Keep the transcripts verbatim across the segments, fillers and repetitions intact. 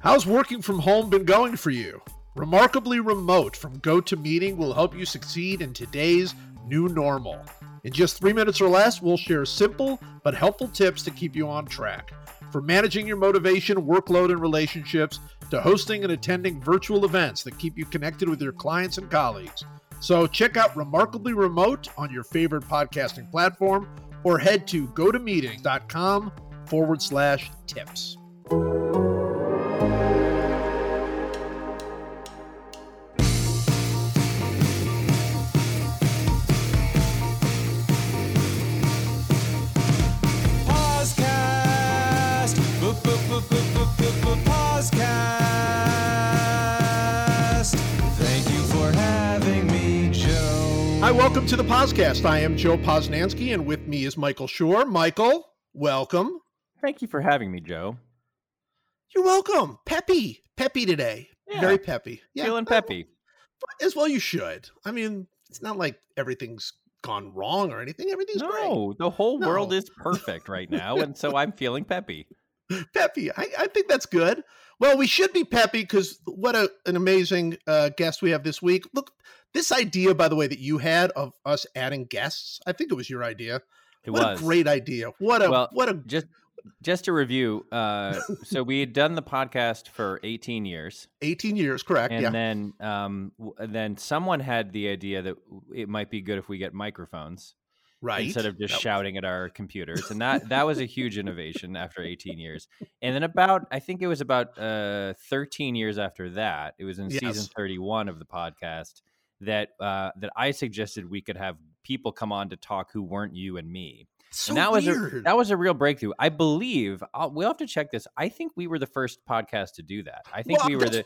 How's working from home been going for you? Remarkably Remote from GoToMeeting will help you succeed in today's new normal. In just three minutes or less, we'll share simple but helpful tips to keep you on track. From managing your motivation, workload, and relationships, to hosting and attending virtual events that keep you connected with your clients and colleagues. So check out Remarkably Remote on your favorite podcasting platform or head to gotomeeting.com forward slash tips. Hi, welcome to the podcast. I am Joe Posnanski, and with me is Michael Schur. Michael, welcome. Thank you for having me, Joe. You're welcome. Peppy. Peppy today. Yeah. Very peppy. Yeah. Feeling peppy. As well you should. I mean, it's not like everything's gone wrong or anything. Everything's no, great. No, the whole no. world is perfect right now, and so I'm feeling peppy. Peppy. I, I think that's good. Well, we should be peppy because what a, an amazing uh, guest we have this week. Look, this idea, by the way, that you had of us adding guests, I think it was your idea. It what was. a great idea. What a, well, what a, just, just to review. Uh, so we had done the podcast for eighteen years, eighteen years. Correct. And yeah. then, um, then someone had the idea that it might be good if we get microphones, right? Instead of just that shouting was... at our computers. And that, that was a huge innovation after eighteen years. And then about, I think it was about, uh, thirteen years after that, it was in yes. season thirty-one of the podcast. That uh, that I suggested we could have people come on to talk who weren't you and me. So and that weird. was a, that was a real breakthrough. I believe I'll, we'll have to check this. I think we were the first podcast to do that. I think well, we were the.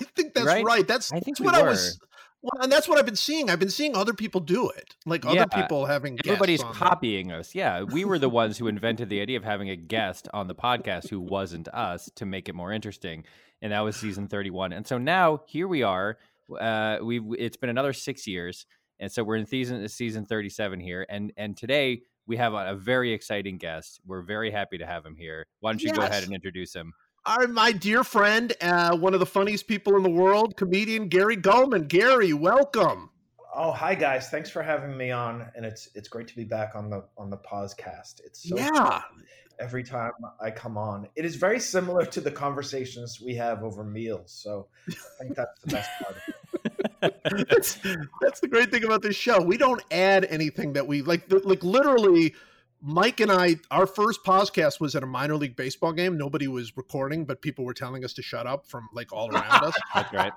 I think that's right. right. That's, I think that's we what were. I was. Well, and that's what I've been seeing. I've been seeing other people do it, like yeah. other people having guests. Everybody's on copying them. us. Yeah, we were the ones who invented the idea of having a guest on the podcast who wasn't us to make it more interesting, and that was season thirty-one. And so now here we are. Uh, we've it's been another six years, and so we're in season season thirty-seven here, and and today we have a, a very exciting guest. We're very happy to have him here. Why don't you yes. go ahead and introduce him? Our my dear friend, uh, one of the funniest people in the world, comedian Gary Gulman. Gary, welcome. Oh, hi guys! Thanks for having me on, and it's it's great to be back on the on the podcast. It's so yeah. Fun. Every time I come on, it is very similar to the conversations we have over meals. So I think that's the best part of it. that's, that's the great thing about this show. We don't add anything that we like. Like literally, Mike and I, our first podcast was at a minor league baseball game. Nobody was recording, but people were telling us to shut up from like all around us. That's right.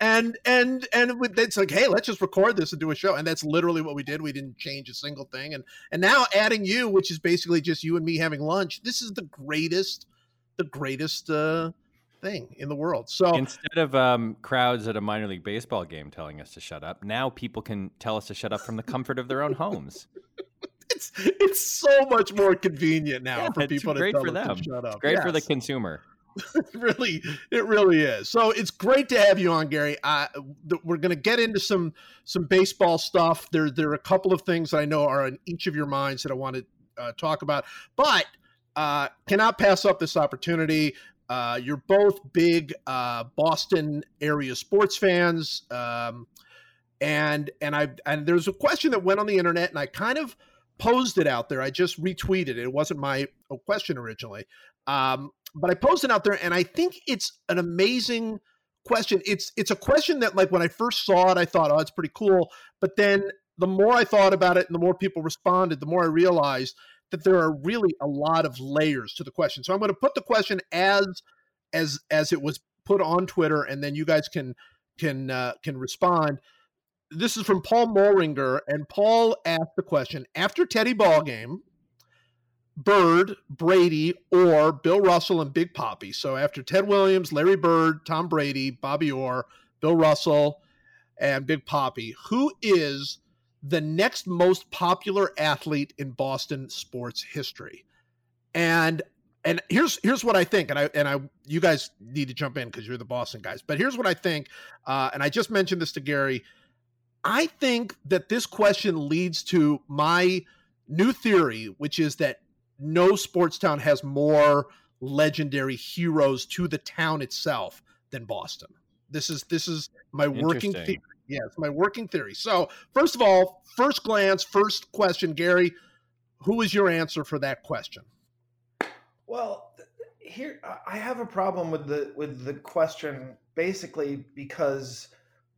And and and it's like, hey, let's just record this and do a show. And that's literally what we did. We didn't change a single thing. And and now adding you, which is basically just you and me having lunch. This is the greatest, the greatest. Uh, thing in the world. So instead of um crowds at a minor league baseball game telling us to shut up, now people can tell us to shut up from the comfort of their own homes. It's it's so much more convenient now yeah, for people to tell us to shut up. It's great yes. for the consumer. It really, it really is. So it's great to have you on, Gary. I, th- we're going to get into some some baseball stuff. There there are a couple of things that I know are on each of your minds that I want to uh, talk about, but uh cannot pass up this opportunity. Uh, you're both big uh, Boston area sports fans, um, and and I and there's a question that went on the internet, and I kind of posed it out there. I just retweeted it. It wasn't my question originally, um, but I posed it out there, and I think it's an amazing question. It's it's a question that, like, when I first saw it, I thought, oh, it's pretty cool. But then the more I thought about it, and the more people responded, the more I realized that there are really a lot of layers to the question. So I'm going to put the question as as as it was put on Twitter, and then you guys can can uh, can respond. This is from Paul Mollringer, and Paul asked the question: after Teddy Ballgame, Bird, Brady, Orr, Bill Russell, and Big Poppy. So after Ted Williams, Larry Bird, Tom Brady, Bobby Orr, Bill Russell, and Big Poppy, who is the next most popular athlete in Boston sports history? And and here's here's what I think, and I and I you guys need to jump in because you're the Boston guys. But here's what I think, uh, and I just mentioned this to Gary. I think that this question leads to my new theory, which is that no sports town has more legendary heroes to the town itself than Boston. This is this is my working theory. Yeah, it's my working theory. So first of all, first glance, first question, Gary, who is your answer for that question? Well, here I have a problem with the with the question basically because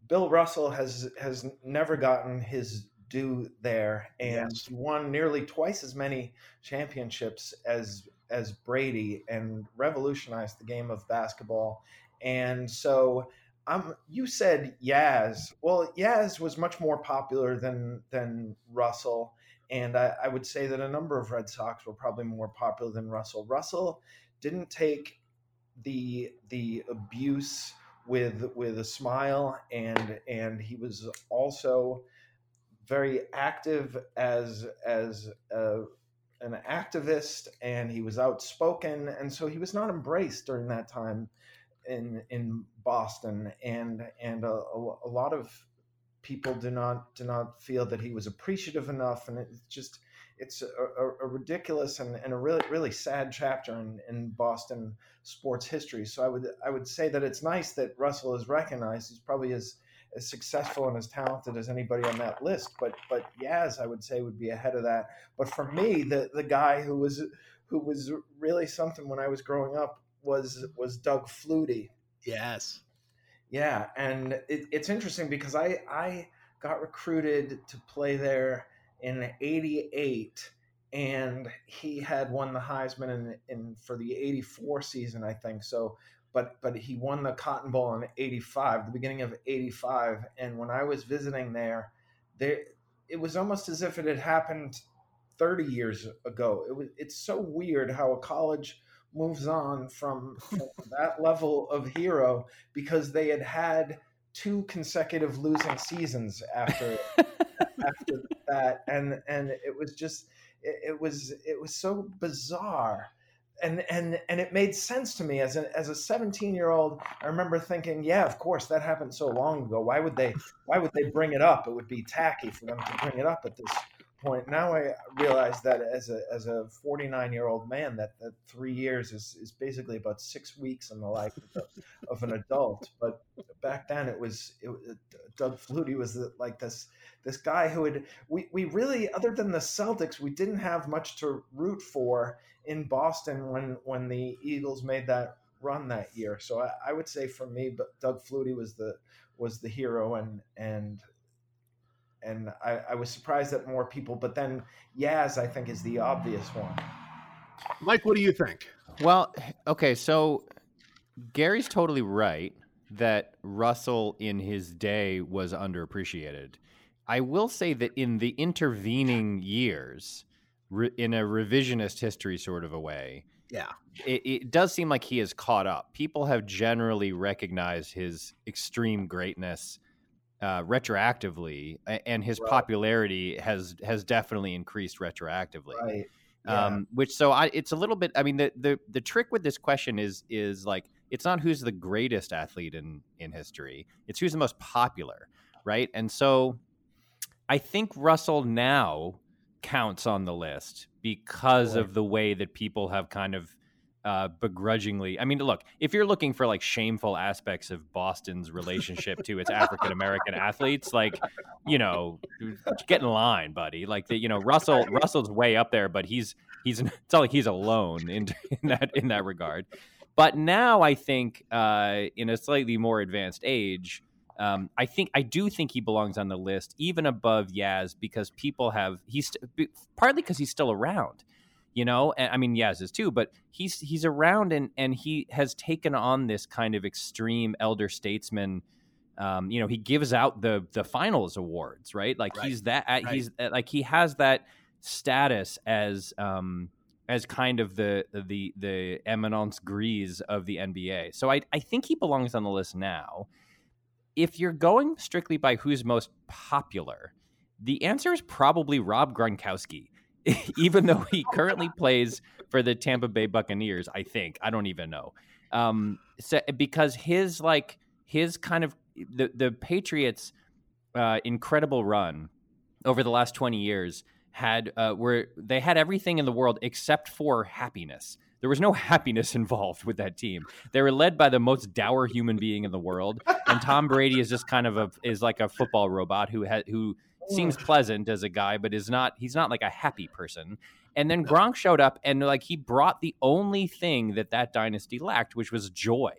Bill Russell has has never gotten his due there, and yes. won nearly twice as many championships as as Brady and revolutionized the game of basketball. And so um, you said Yaz. Well, Yaz was much more popular than than Russell. And I, I would say that a number of Red Sox were probably more popular than Russell. Russell didn't take the the abuse with with a smile, and and he was also very active as as a, an activist, and he was outspoken, and so he was not embraced during that time in in Boston, and and a, a lot of people do not do not feel that he was appreciative enough, and it's just it's a, a, a ridiculous and, and a really really sad chapter in, in Boston sports history. So I would I would say that it's nice that Russell is recognized. He's probably as as successful and as talented as anybody on that list, but but Yaz I would say would be ahead of that. But for me, the the guy who was who was really something when I was growing up was was Doug Flutie. Yes. Yeah, and it, it's interesting because I, I got recruited to play there in eighty-eight, and he had won the Heisman in, in for the eighty-four season, I think. So, but but he won the Cotton Bowl in eighty-five, the beginning of eighty-five. And when I was visiting there, there it was almost as if it had happened thirty years ago. It was it's so weird how a college moves on from, from that level of hero because they had had two consecutive losing seasons after after that, and and it was just it, it was it was so bizarre, and and and it made sense to me as an as a seventeen year old. I remember thinking, yeah, of course that happened so long ago. Why would they why would they bring it up? It would be tacky for them to bring it up at this point. Now I realize that as a as a forty-nine year old man, that, that three years is, is basically about six weeks in the life of, a, of an adult. But back then, it was it, Doug Flutie was like this this guy who had we we really, other than the Celtics, we didn't have much to root for in Boston when when the Eagles made that run that year. So I, I would say for me, but Doug Flutie was the was the hero, and and. And I, I was surprised at more people, but then Yaz, I think, is the obvious one. Mike, what do you think? Well, okay, so Gary's totally right that Russell in his day was underappreciated. I will say that in the intervening years, re- in a revisionist history sort of a way, yeah, it, it does seem like he has caught up. People have generally recognized his extreme greatness Uh, retroactively, and his right. popularity has has definitely increased retroactively. Right. Yeah. Um, which so I, it's a little bit. I mean, the, the the trick with this question is is like it's not who's the greatest athlete in in history. It's who's the most popular, right? And so, I think Russell now counts on the list because right. of the way that people have kind of Uh, begrudgingly. I mean, look, if you're looking for like shameful aspects of Boston's relationship to its African American athletes, like, you know, get in line, buddy. Like, the, you know, Russell Russell's way up there, but he's he's it's not like he's alone in, in that in that regard. But now I think uh, in a slightly more advanced age, um, I think I do think he belongs on the list, even above Yaz, because people have he's partly because he's still around. You know, I mean, Yaz is too, but he's he's around and, and he has taken on this kind of extreme elder statesman. Um, you know, he gives out the the finals awards, right? Like right. he's that right. he's like he has that status as um, as kind of the the the eminence grise of the N B A. So I I think he belongs on the list now. If you're going strictly by who's most popular, the answer is probably Rob Gronkowski. Even though he currently plays for the Tampa Bay Buccaneers, I think I don't even know. Um, so, because his like his kind of the the Patriots' uh, incredible run over the last twenty years had uh, where they had everything in the world except for happiness. There was no happiness involved with that team. They were led by the most dour human being in the world, and Tom Brady is just kind of a is like a football robot who ha- who seems pleasant as a guy, but is not. He's not like a happy person. And then Gronk showed up, and like he brought the only thing that that dynasty lacked, which was joy.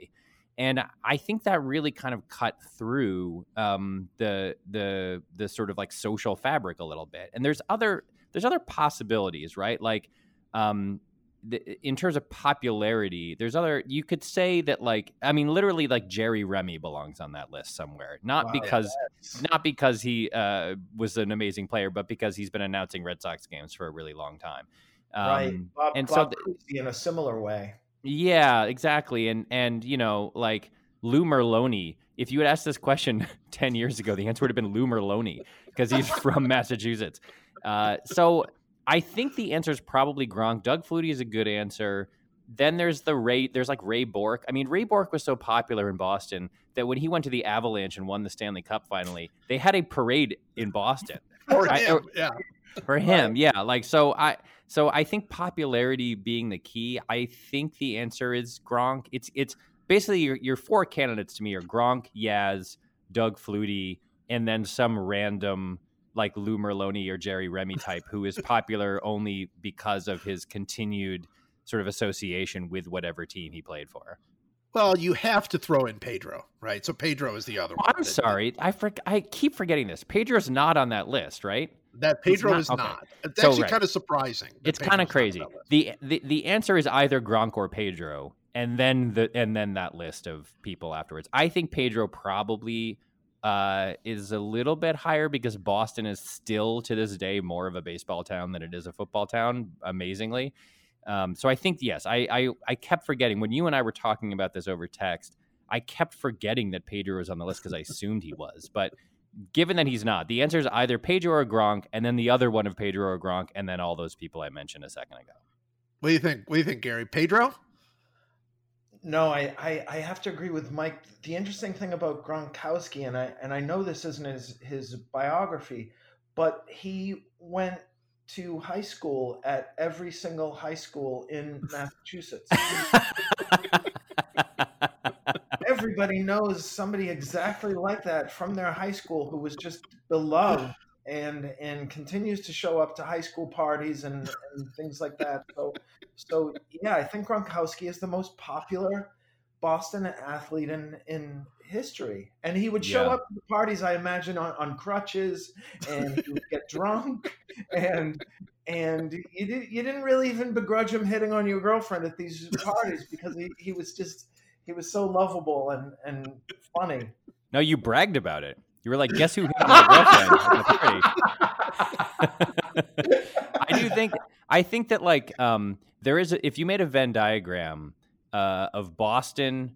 And I think that really kind of cut through um, the the the sort of like social fabric a little bit. And there's other there's other possibilities, right? Like um, the, in terms of popularity, there's other you could say that like I mean, literally like Jerry Remy belongs on that list somewhere. Not wow, because yes. not because he uh, was an amazing player, but because he's been announcing Red Sox games for a really long time. Um, right, Bob, and Bob so th- in a similar way. Yeah, exactly. And, and you know, like Lou Merloni, if you had asked this question ten years ago, the answer would have been Lou Merloni because he's from Massachusetts. Uh, so I think the answer is probably Gronk. Doug Flutie is a good answer. Then there's the Ray. There's like Ray Bork. I mean, Ray Bork was so popular in Boston that when he went to the Avalanche and won the Stanley Cup finally, they had a parade in Boston. For I, him, yeah. For him, yeah. Like, so I... So I think popularity being the key, I think the answer is Gronk. It's it's basically your, your four candidates to me are Gronk, Yaz, Doug Flutie, and then some random like Lou Merloni or Jerry Remy type who is popular only because of his continued sort of association with whatever team he played for. Well, you have to throw in Pedro, right? So Pedro is the other one. I'm sorry. I for, I keep forgetting this. Pedro's not on that list, right? That Pedro not, is okay. not. It's so, actually right. kind of surprising. It's Pedro's kind of crazy. The, the the answer is either Gronk or Pedro, and then the and then that list of people afterwards. I think Pedro probably uh, is a little bit higher because Boston is still to this day more of a baseball town than it is a football town, amazingly. Um, so I think, yes, I, I, I kept forgetting. When you and I were talking about this over text, I kept forgetting that Pedro was on the list because I assumed he was. But given that he's not, the answer is either Pedro or Gronk, and then the other one of Pedro or Gronk, and then all those people I mentioned a second ago. What do you think? What do you think, Gary? Pedro? No, I, I, I have to agree with Mike. The interesting thing about Gronkowski, and I and I know this isn't his, his biography, but he went to high school at every single high school in Massachusetts. Everybody knows somebody exactly like that from their high school who was just beloved and and continues to show up to high school parties and, and things like that. So, so yeah, I think Gronkowski is the most popular Boston athlete in, in history. And he would show yeah. up to parties, I imagine, on, on crutches, and he would get drunk. And and you, did, you didn't really even begrudge him hitting on your girlfriend at these parties because he, he was just... He was so lovable and, and funny. No, you bragged about it. You were like, guess who hit my girlfriend at the party? I do think, I think that like um, there is, a, if you made a Venn diagram uh, of Boston,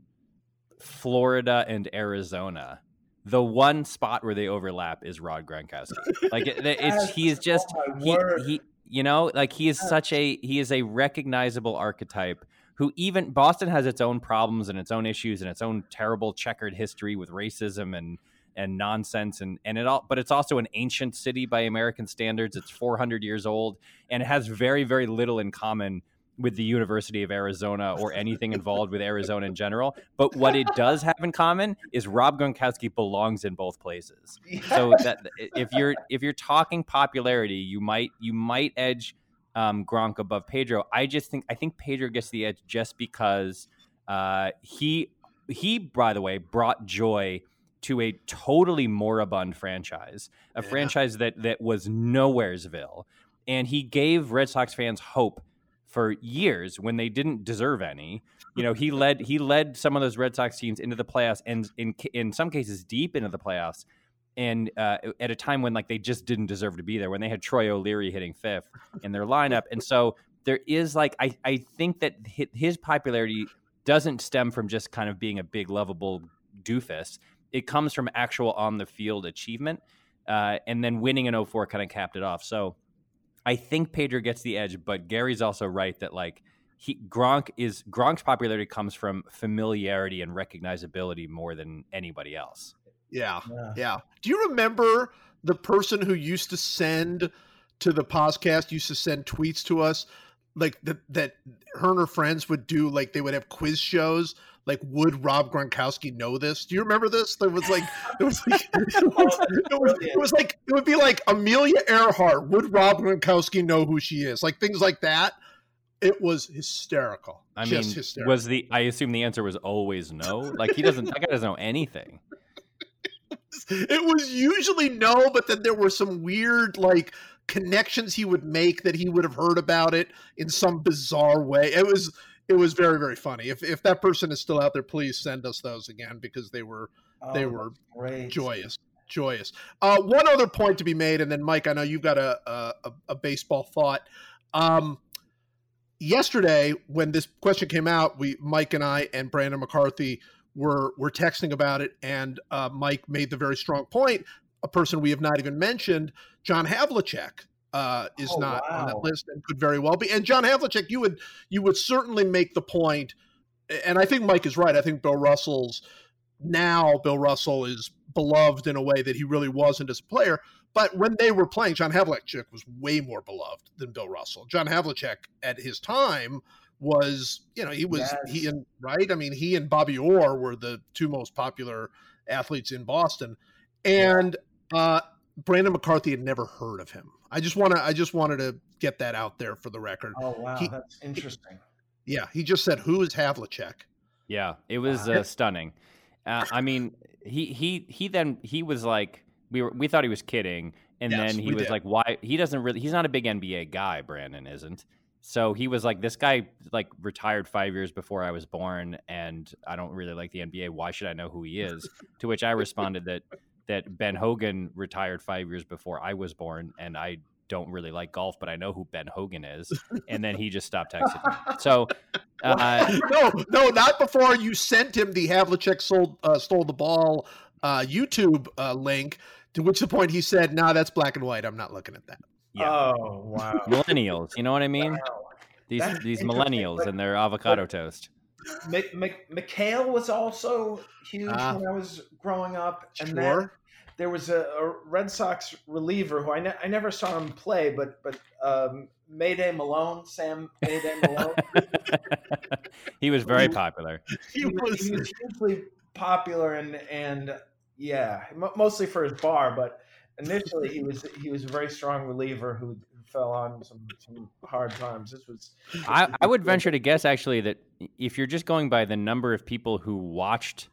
Florida, and Arizona, the one spot where they overlap is Rob Gronkowski. Like it, it's, he is just, oh he, he, you know, like he is such a, he is a recognizable archetype. Who even Boston has its own problems and its own issues and its own terrible checkered history with racism and and nonsense and and it all, but it's also an ancient city by American standards. It's four hundred years old and it has very, very little in common with the University of Arizona or anything involved with Arizona in general. But what it does have in common is Rob Gronkowski belongs in both places. Yes. So that if you're if you're talking popularity, you might you might edge Um, Gronk above Pedro. I just think I think Pedro gets the edge just because uh, he he by the way brought joy to a totally moribund franchise, a yeah. franchise that that was nowheresville, and he gave Red Sox fans hope for years when they didn't deserve any. You know, he led he led some of those Red Sox teams into the playoffs and in in some cases deep into the playoffs. And uh, at a time when like they just didn't deserve to be there, when they had Troy O'Leary hitting fifth in their lineup. And so there is like I, I think that his popularity doesn't stem from just kind of being a big lovable doofus. It comes from actual on the field achievement. Uh, and then winning in oh four kind of capped it off. So I think Pedro gets the edge. But Gary's also right that like he Gronk is Gronk's popularity comes from familiarity and recognizability more than anybody else. Yeah, yeah, yeah. Do you remember the person who used to send to the podcast, used to send tweets to us like that that her and her friends would do, like they would have quiz shows. Like, would Rob Gronkowski know this? Do you remember this? There was like, there was like, it, was, it, was, it was like, it would be like Amelia Earhart. Would Rob Gronkowski know who she is? Like things like that. It was hysterical. I Just mean, hysterical. was the? I assume the answer was always no. Like he doesn't. That guy doesn't know anything. It was usually no, but then there were some weird like connections he would make that he would have heard about it in some bizarre way. It was it was very, very funny. If if that person is still out there, please send us those again because they were oh, they were great. joyous, joyous. Uh, one other point to be made, and then Mike, I know you've got a a, a baseball thought. Um, yesterday, when this question came out, we Mike and I and Brandon McCarthy. We're, we're texting about it, and uh, Mike made the very strong point, a person we have not even mentioned, John Havlicek uh, is oh, not wow. on that list and could very well be. And John Havlicek, you would you would certainly make the point, and I think Mike is right. I think Bill Russell's now Bill Russell is beloved in a way that he really wasn't as a player. But when they were playing, John Havlicek was way more beloved than Bill Russell. John Havlicek at his time was, you know, he was, yes. he and, right? I mean, he and Bobby Orr were the two most popular athletes in Boston. And yeah. uh, Brandon McCarthy had never heard of him. I just want to, I just wanted to get that out there for the record. Oh, wow. He, That's interesting. He, yeah. He just said, who is Havlicek? Yeah. It was uh, stunning. Uh, I mean, he, he, he then, he was like, we were, we thought he was kidding. And yes, then he was did. like, why? He doesn't really, he's not a big N B A guy. Brandon isn't. So he was like, this guy like retired five years before I was born, and I don't really like the N B A. Why should I know who he is? To which I responded that that Ben Hogan retired five years before I was born, and I don't really like golf, but I know who Ben Hogan is. And then he just stopped texting me. So uh, no, no, not before you sent him the Havlicek sold, uh, stole the ball uh, YouTube uh, link, to which the point he said, no, nah, that's black and white. I'm not looking at that. Yeah. Oh wow! Millennials, you know what I mean? Wow. These That's these millennials but, and their avocado toast. Mc, Mc, McHale was also huge uh, when I was growing up, and sure. then there was a, a Red Sox reliever who I, ne- I never saw him play, but but um, Mayday Malone, Sam Mayday Malone. He was very popular. He was, he was hugely popular, and and yeah, mostly for his bar, but. Initially, he was he was a very strong reliever who fell on some, some hard times. This was. This I, was I would venture to guess, actually, that if you're just going by the number of people who watched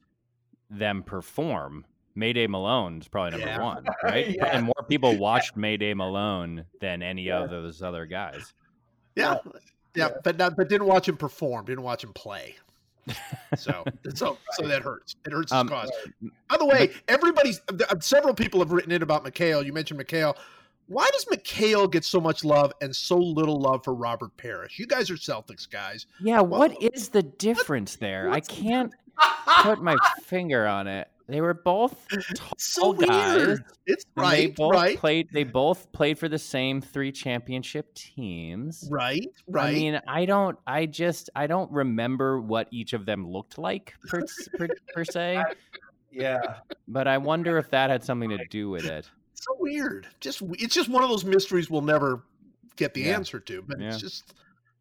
them perform, Mayday Malone is probably number yeah. one, right? yeah. And more people watched Mayday Malone than any yeah. of those other guys. Yeah, yeah, yeah. but not, but didn't watch him perform, didn't watch him play. so, so, so that hurts. It hurts his um, cause. By the way, everybody's several people have written in about McHale. You mentioned McHale. Why does McHale get so much love and so little love for Robert Parrish? You guys are Celtics guys. Yeah. Well, what is the difference what, there? I can't put my finger on it. They were both tall so guys. Weird. It's right. They both right. played. They both played for the same three championship teams. Right. Right. I mean, I don't. I just. I don't remember what each of them looked like per, per, per se. Yeah. But I wonder if that had something to do with it. So weird. Just it's just one of those mysteries we'll never get the yeah. answer to. But yeah. it's just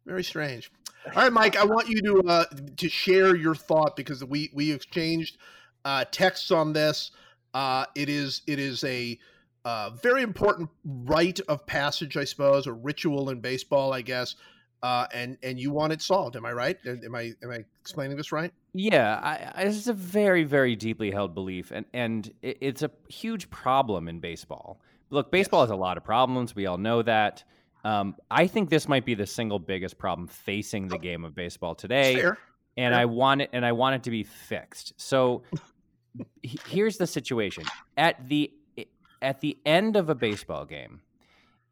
very strange. All right, Mike. I want you to uh, to share your thought because we we exchanged. Uh, texts on this. Uh, it is it is a uh, very important rite of passage, I suppose, or ritual in baseball, I guess. Uh, and and you want it solved, am I right? Am I am I explaining this right? Yeah, I, I, this is a very very deeply held belief, and and it, it's a huge problem in baseball. Look, baseball yes. has a lot of problems. We all know that. Um, I think this might be the single biggest problem facing the oh. game of baseball today. Fair. And I want it, and I want it to be fixed. So, here's the situation: at the at the end of a baseball game,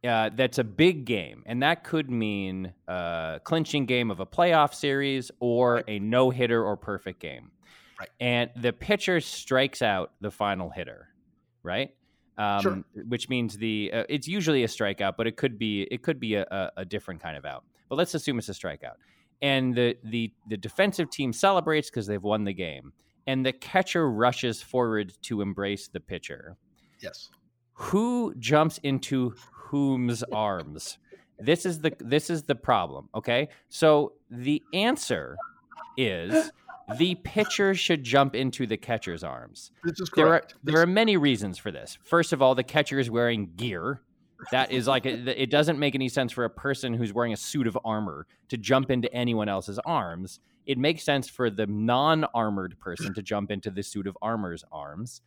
uh, that's a big game, and that could mean a clinching game of a playoff series, or a no hitter or perfect game. Right. And the pitcher strikes out the final hitter, right? Um, sure. Which means the uh, it's usually a strikeout, but it could be it could be a, a different kind of out. But let's assume it's a strikeout. And the, the, the defensive team celebrates because they've won the game. And the catcher rushes forward to embrace the pitcher. Yes. Who jumps into whom's arms? This is the this is the problem, okay? So the answer is the pitcher should jump into the catcher's arms. This is correct. There are, there are many reasons for this. First of all, the catcher is wearing gear. That is like, a, it doesn't make any sense for a person who's wearing a suit of armor to jump into anyone else's arms. It makes sense for the non-armored person to jump into the suit of armor's arms.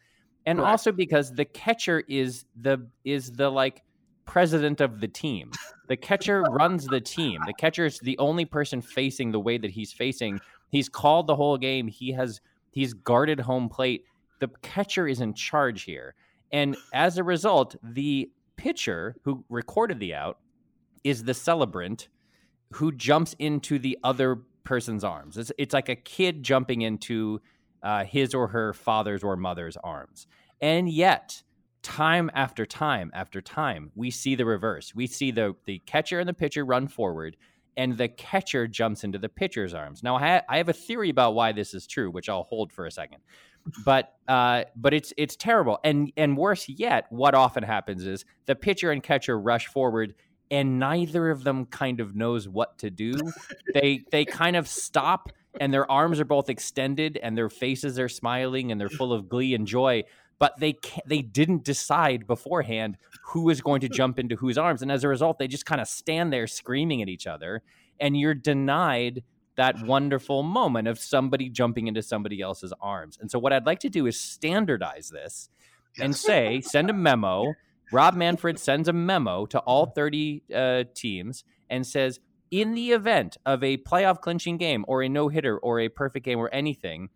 And correct. Also because the catcher is the, is the like president of the team. The catcher runs the team. The catcher is the only person facing the way that he's facing. He's called the whole game. He has, he's guarded home plate. The catcher is in charge here. And as a result, the pitcher who recorded the out is the celebrant who jumps into the other person's arms. It's, it's like a kid jumping into uh, his or her father's or mother's arms. And yet time after time after time, we see the reverse. We see the, the catcher and the pitcher run forward and the catcher jumps into the pitcher's arms. Now I, ha- I have a theory about why this is true, which I'll hold for a second. But uh, but it's it's terrible. And and worse yet, what often happens is the pitcher and catcher rush forward and neither of them kind of knows what to do. They they kind of stop and their arms are both extended and their faces are smiling and they're full of glee and joy. But they can't, they didn't decide beforehand who is going to jump into whose arms. And as a result, they just kind of stand there screaming at each other. And you're denied that wonderful moment of somebody jumping into somebody else's arms. And so what I'd like to do is standardize this and say, send a memo. Rob Manfred sends a memo to all thirty uh, teams and says, in the event of a playoff clinching game or a no-hitter or a perfect game or anything,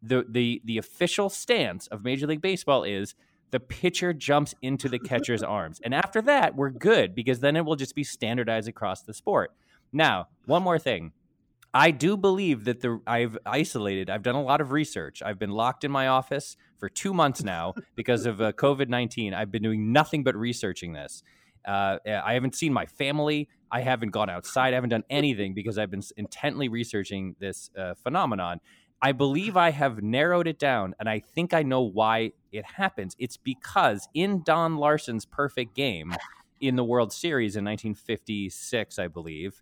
the the the official stance of Major League Baseball is the pitcher jumps into the catcher's arms. And after that, we're good because then it will just be standardized across the sport. Now, one more thing. I do believe that the I've isolated, I've done a lot of research. I've been locked in my office for two months now because of uh, covid nineteen. I've been doing nothing but researching this. Uh, I haven't seen my family. I haven't gone outside. I haven't done anything because I've been intently researching this uh, phenomenon. I believe I have narrowed it down, and I think I know why it happens. It's because in Don Larsen's perfect game in the World Series in nineteen fifty-six, I believe,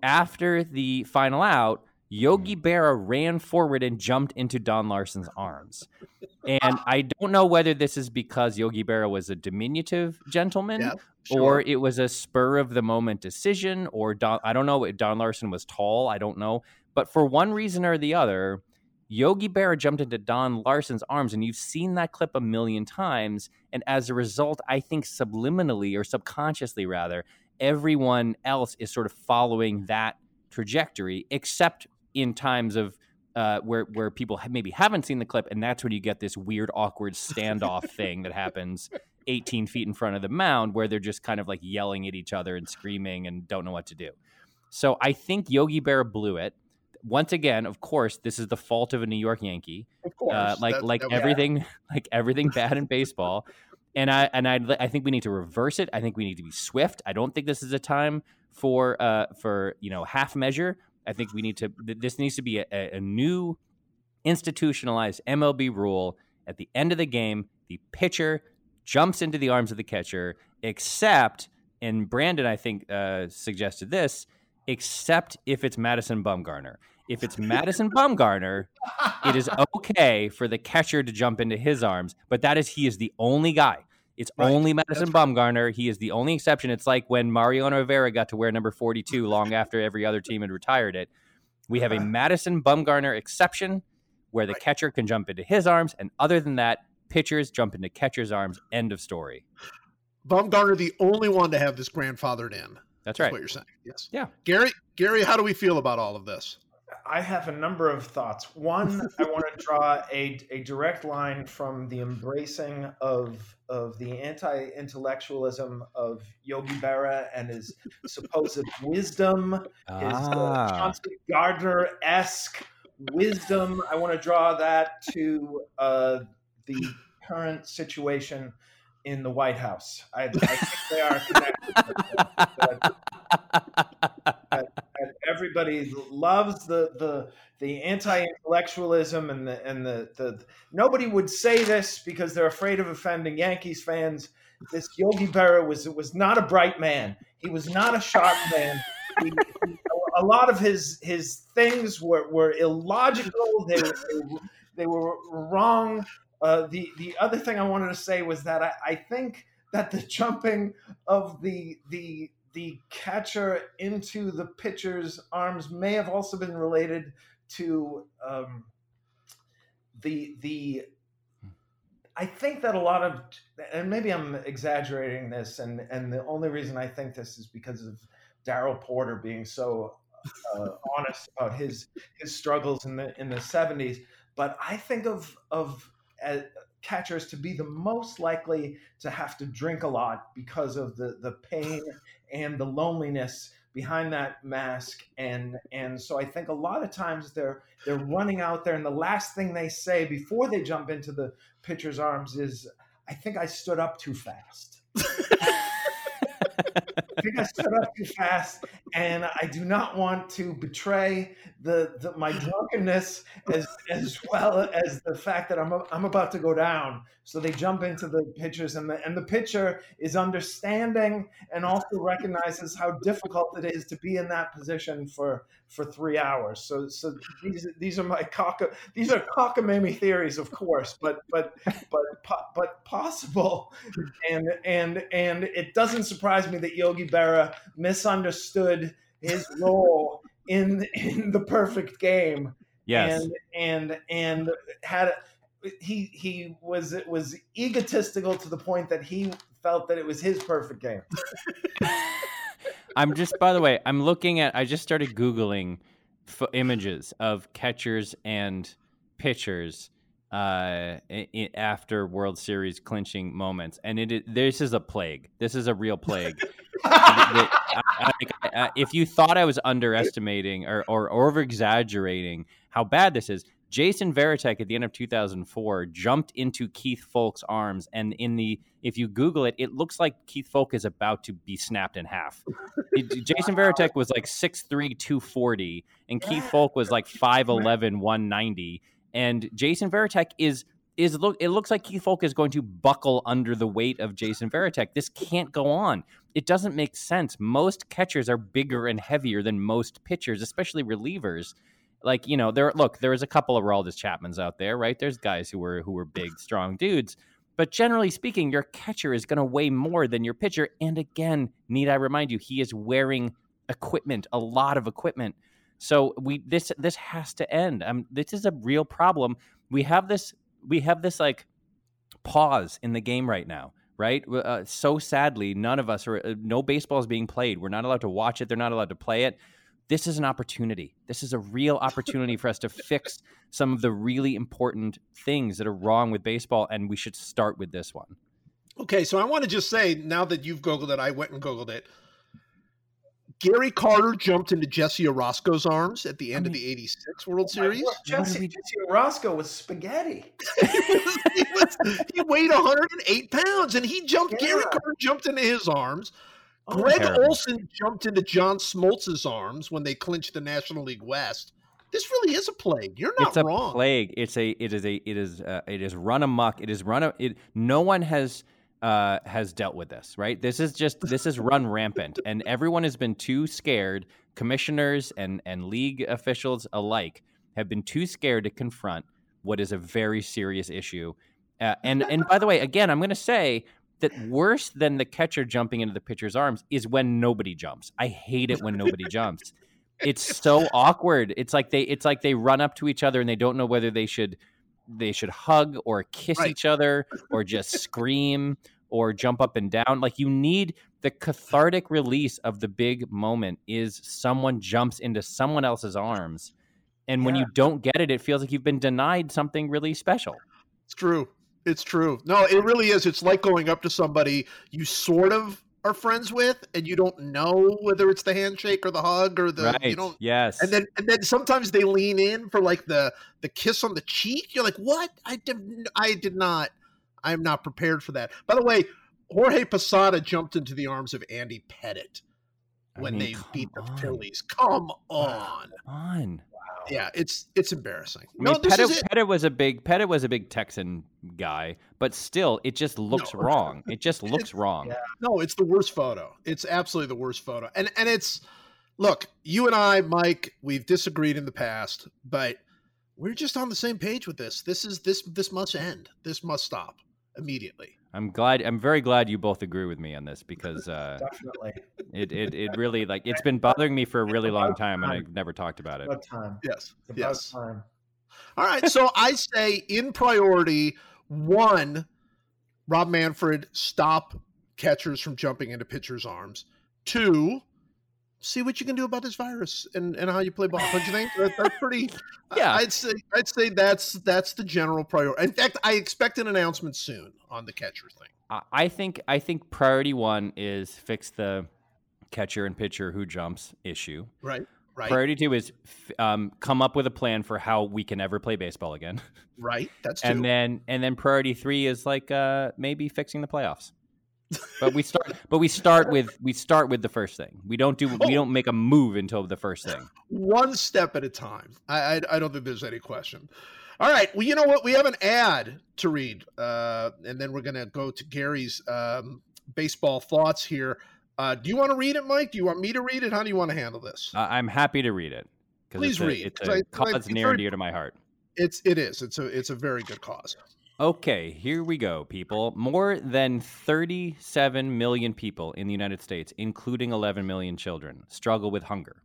after the final out, Yogi Berra ran forward and jumped into Don Larsen's arms. And I don't know whether this is because Yogi Berra was a diminutive gentleman yeah, sure. or it was a spur of the moment decision or Don, I don't know if Don Larsen was tall. I don't know. But for one reason or the other, Yogi Berra jumped into Don Larsen's arms, and you've seen that clip a million times. And as a result, I think subliminally or subconsciously rather, everyone else is sort of following that trajectory, except in times of uh, where where people maybe haven't seen the clip, and that's when you get this weird, awkward standoff thing that happens eighteen feet in front of the mound, where they're just kind of like yelling at each other and screaming and don't know what to do. So I think Yogi Berra blew it. Once again, of course, this is the fault of a New York Yankee. Of course, uh, like that, like that everything, like everything bad in baseball. And I and I, I think we need to reverse it. I think we need to be swift. I don't think this is a time for uh, for you know half measure. I think we need to. This needs to be a, a new institutionalized M L B rule. At the end of the game, the pitcher jumps into the arms of the catcher, except and Brandon I think uh, suggested this, except if it's Madison Bumgarner. If it's Madison Bumgarner, it is okay for the catcher to jump into his arms, but that is he is the only guy. It's right. only Madison That's Bumgarner. Right. He is the only exception. It's like when Mariano Rivera got to wear number forty-two long after every other team had retired it. We have a Madison Bumgarner exception where the right. catcher can jump into his arms, and other than that, pitchers jump into catcher's arms. End of story. Bumgarner, the only one to have this grandfathered in. That's right. That's what you're saying. Yes. Yeah. Gary, Gary, how do we feel about all of this? I have a number of thoughts. One, I want to draw a, a direct line from the embracing of of the anti-intellectualism of Yogi Berra and his supposed wisdom, ah. his uh, Chauncey Gardner-esque wisdom. I want to draw that to uh, the current situation in the White House. I, I think they are connected. But, but, but, everybody loves the the the anti-intellectualism and the and the, the nobody would say this because they're afraid of offending Yankees fans this Yogi Berra was was not a bright man. He was not a sharp man. He, he, a lot of his his things were, were illogical. They were, they were, they were wrong. Uh, the the other thing I wanted to say was that I, I think that the jumping of the the the catcher into the pitcher's arms may have also been related to um, the the. I think that a lot of, and maybe I'm exaggerating this, and, and the only reason I think this is because of Darryl Porter being so uh, honest about his his struggles in the in the seventies. But I think of of uh, catchers to be the most likely to have to drink a lot because of the the pain and the loneliness behind that mask, and and so I think a lot of times they're they're running out there, and the last thing they say before they jump into the pitcher's arms is, "I think I stood up too fast." I think I stood up too fast, and I do not want to betray the, the my drunkenness as as well as the fact that I'm a, I'm about to go down. So they jump into the pitchers, and the and the pitcher is understanding and also recognizes how difficult it is to be in that position for for three hours. So so these these are my cock these are cockamamie theories, of course, but but but but possible, and and and it doesn't surprise me that Yogi Berra misunderstood his role in in the perfect game. Yes, and and and had a, he he was it was egotistical to the point that he felt that it was his perfect game. I'm just, by the way, I'm looking at, I just started Googling f- images of catchers and pitchers uh, in, after World Series clinching moments, and it is, this is a plague. This is a real plague. I, I, I, I, if you thought I was underestimating or, or over-exaggerating how bad this is, Jason Varitek at the end of two thousand four jumped into Keith Foulke's arms, and in the if you Google it, it looks like Keith Foulke is about to be snapped in half. It, Jason Varitek was like six three, two forty, and Keith Foulke was like five eleven, one ninety, and Jason Varitek is is look. It looks like Keith Foulke is going to buckle under the weight of Jason Varitek. This can't go on. It doesn't make sense. Most catchers are bigger and heavier than most pitchers, especially relievers. Like, you know, there. Look, there was a couple of Aroldis Chapmans out there, right? There's guys who were who were big, strong dudes. But generally speaking, your catcher is going to weigh more than your pitcher. And again, need I remind you, he is wearing equipment, a lot of equipment. So we this this has to end. Um, this is a real problem. We have this we have this like pause in the game right now, right? Uh, so sadly, none of us are. Uh, no baseball is being played. We're not allowed to watch it. They're not allowed to play it. This is an opportunity. This is a real opportunity for us to fix some of the really important things that are wrong with baseball, and we should start with this one. Okay, so I want to just say, now that you've Googled it, I went and Googled it. Gary Carter jumped into Jesse Orozco's arms at the end I mean, of the eighty-six World Series. What, Jesse, Jesse Orozco was spaghetti. he, was, he, was, he weighed one hundred eight pounds, and he jumped. Yeah. Gary Carter jumped into his arms. Greg Olson jumped into John Smoltz's arms when they clinched the National League West. This really is a plague. You're not it's a wrong. Plague. It's a. It is a. It is. Uh, it is run amok. It is run. A, it. No one has uh, has dealt with this. Right. This is just. This is run rampant, and everyone has been too scared. Commissioners and and league officials alike have been too scared to confront what is a very serious issue. Uh, and and by the way, again, I'm going to say. That worse than the catcher jumping into the pitcher's arms is when nobody jumps. I hate it when nobody jumps. It's so awkward. It's like they it's like they run up to each other and they don't know whether they should they should hug or kiss right. each other or just scream or jump up and down. Like, you need the cathartic release of the big moment is someone jumps into someone else's arms. And yeah. when you don't get it, it feels like you've been denied something really special. It's true. It's true. No, it really is. It's like going up to somebody you sort of are friends with, and you don't know whether it's the handshake or the hug or the. Right. You don't, yes. And then and then sometimes they lean in for like the the kiss on the cheek. You're like, what? I did. I did not. I am not prepared for that. By the way, Jorge Posada jumped into the arms of Andy Pettit. I when mean, they beat the on. Phillies. Come on. Come on. Wow. Yeah, it's it's embarrassing. I mean, no, this Pettit, is it. Pettit was a big Pettit was a big Texan guy, but still it just looks no. wrong. It just looks wrong. Yeah. No, it's the worst photo. It's absolutely the worst photo. And and it's look, you and I, Mike, we've disagreed in the past, but we're just on the same page with this. This is this this must end. This must stop immediately. I'm glad. I'm very glad you both agree with me on this because uh, definitely it, it it really like it's been bothering me for a really long time, and I've never talked about it. About time. Yes. It's about yes. time. All right. So I say in priority one, Rob Manfred, stop catchers from jumping into pitchers' arms. Two, see what you can do about this virus and, and how you play ball. Don't you think that, that's pretty? Yeah, I'd say I'd say that's that's the general priority. In fact, I expect an announcement soon on the catcher thing. I think I think priority one is fix the catcher and pitcher who jumps issue. Right. Right. Priority two is um, come up with a plan for how we can ever play baseball again. Right. That's true. And then and then priority three is like uh, maybe fixing the playoffs. But we start. But we start with we start with the first thing. We don't do. Oh. We don't make a move until the first thing. One step at a time. I, I I don't think there's any question. All right. Well, you know what? We have an ad to read, uh, and then we're gonna go to Gary's um, baseball thoughts here. Uh, do you want to read it, Mike? Do you want me to read it? How do you want to handle this? Uh, I'm happy to read it. Please it's a, read. It's a I, cause I, near and dear to my heart. It's it is. It's a it's a very good cause. Okay, here we go, people. More than thirty-seven million people in the United States, including eleven million children, struggle with hunger.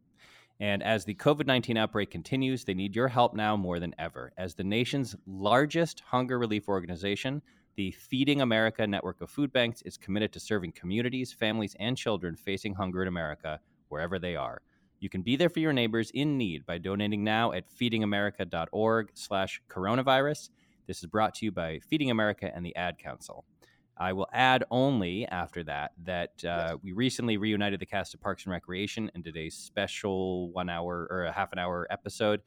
And as the covid nineteen outbreak continues, they need your help now more than ever. As the nation's largest hunger relief organization, the Feeding America network of food banks is committed to serving communities, families, and children facing hunger in America, wherever they are. You can be there for your neighbors in need by donating now at feeding america dot org slash coronavirus. This is brought to you by Feeding America and the Ad Council. I will add only after that that uh, yes. we recently reunited the cast of Parks and Recreation in today's special one hour or a half an hour episode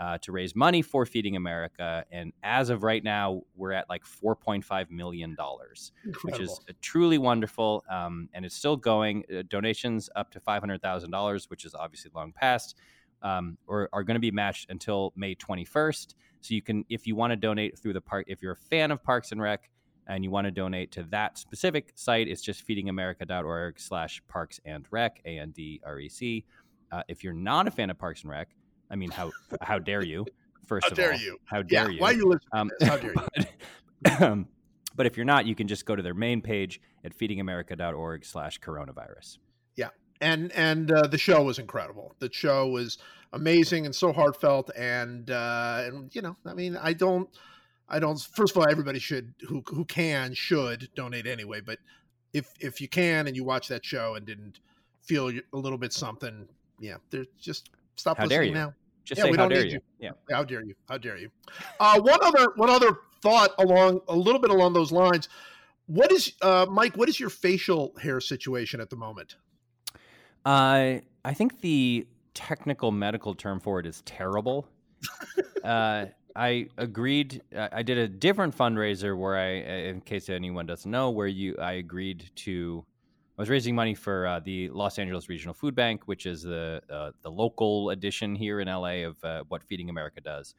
uh, to raise money for Feeding America. And as of right now, we're at like four point five million dollars, which is truly wonderful. Um, and it's still going. Uh, donations up to five hundred thousand dollars, which is obviously long past, um, or are going to be matched until May twenty-first. So you can, if you want to donate through the park, if you're a fan of Parks and Rec and you want to donate to that specific site, it's just feeding america dot org slash parks and rec, A N D R E C. Uh, if you're not a fan of Parks and Rec, I mean, how how dare you, first of all. How dare you? How dare you? Why are you listening um, to this? How dare you? But, um, but if you're not, you can just go to their main page at feeding america dot org slash coronavirus. Yeah. And and uh, the show was incredible. The show was amazing and so heartfelt. And uh, and you know, I mean, I don't, I don't. First of all, everybody should who who can should donate anyway. But if if you can and you watch that show and didn't feel a little bit something, yeah, there's just stop how listening dare you. Now. Just yeah, say we how don't dare need you. you. Yeah, how dare you? How dare you? Uh, one other one other thought along a little bit along those lines. What is uh, Mike? What is your facial hair situation at the moment? Uh, I think the technical medical term for it is terrible. uh, I agreed. I did a different fundraiser where I, in case anyone doesn't know, where you, I agreed to. I was raising money for uh, the Los Angeles Regional Food Bank, which is the uh, the local edition here in L A of uh, what Feeding America does.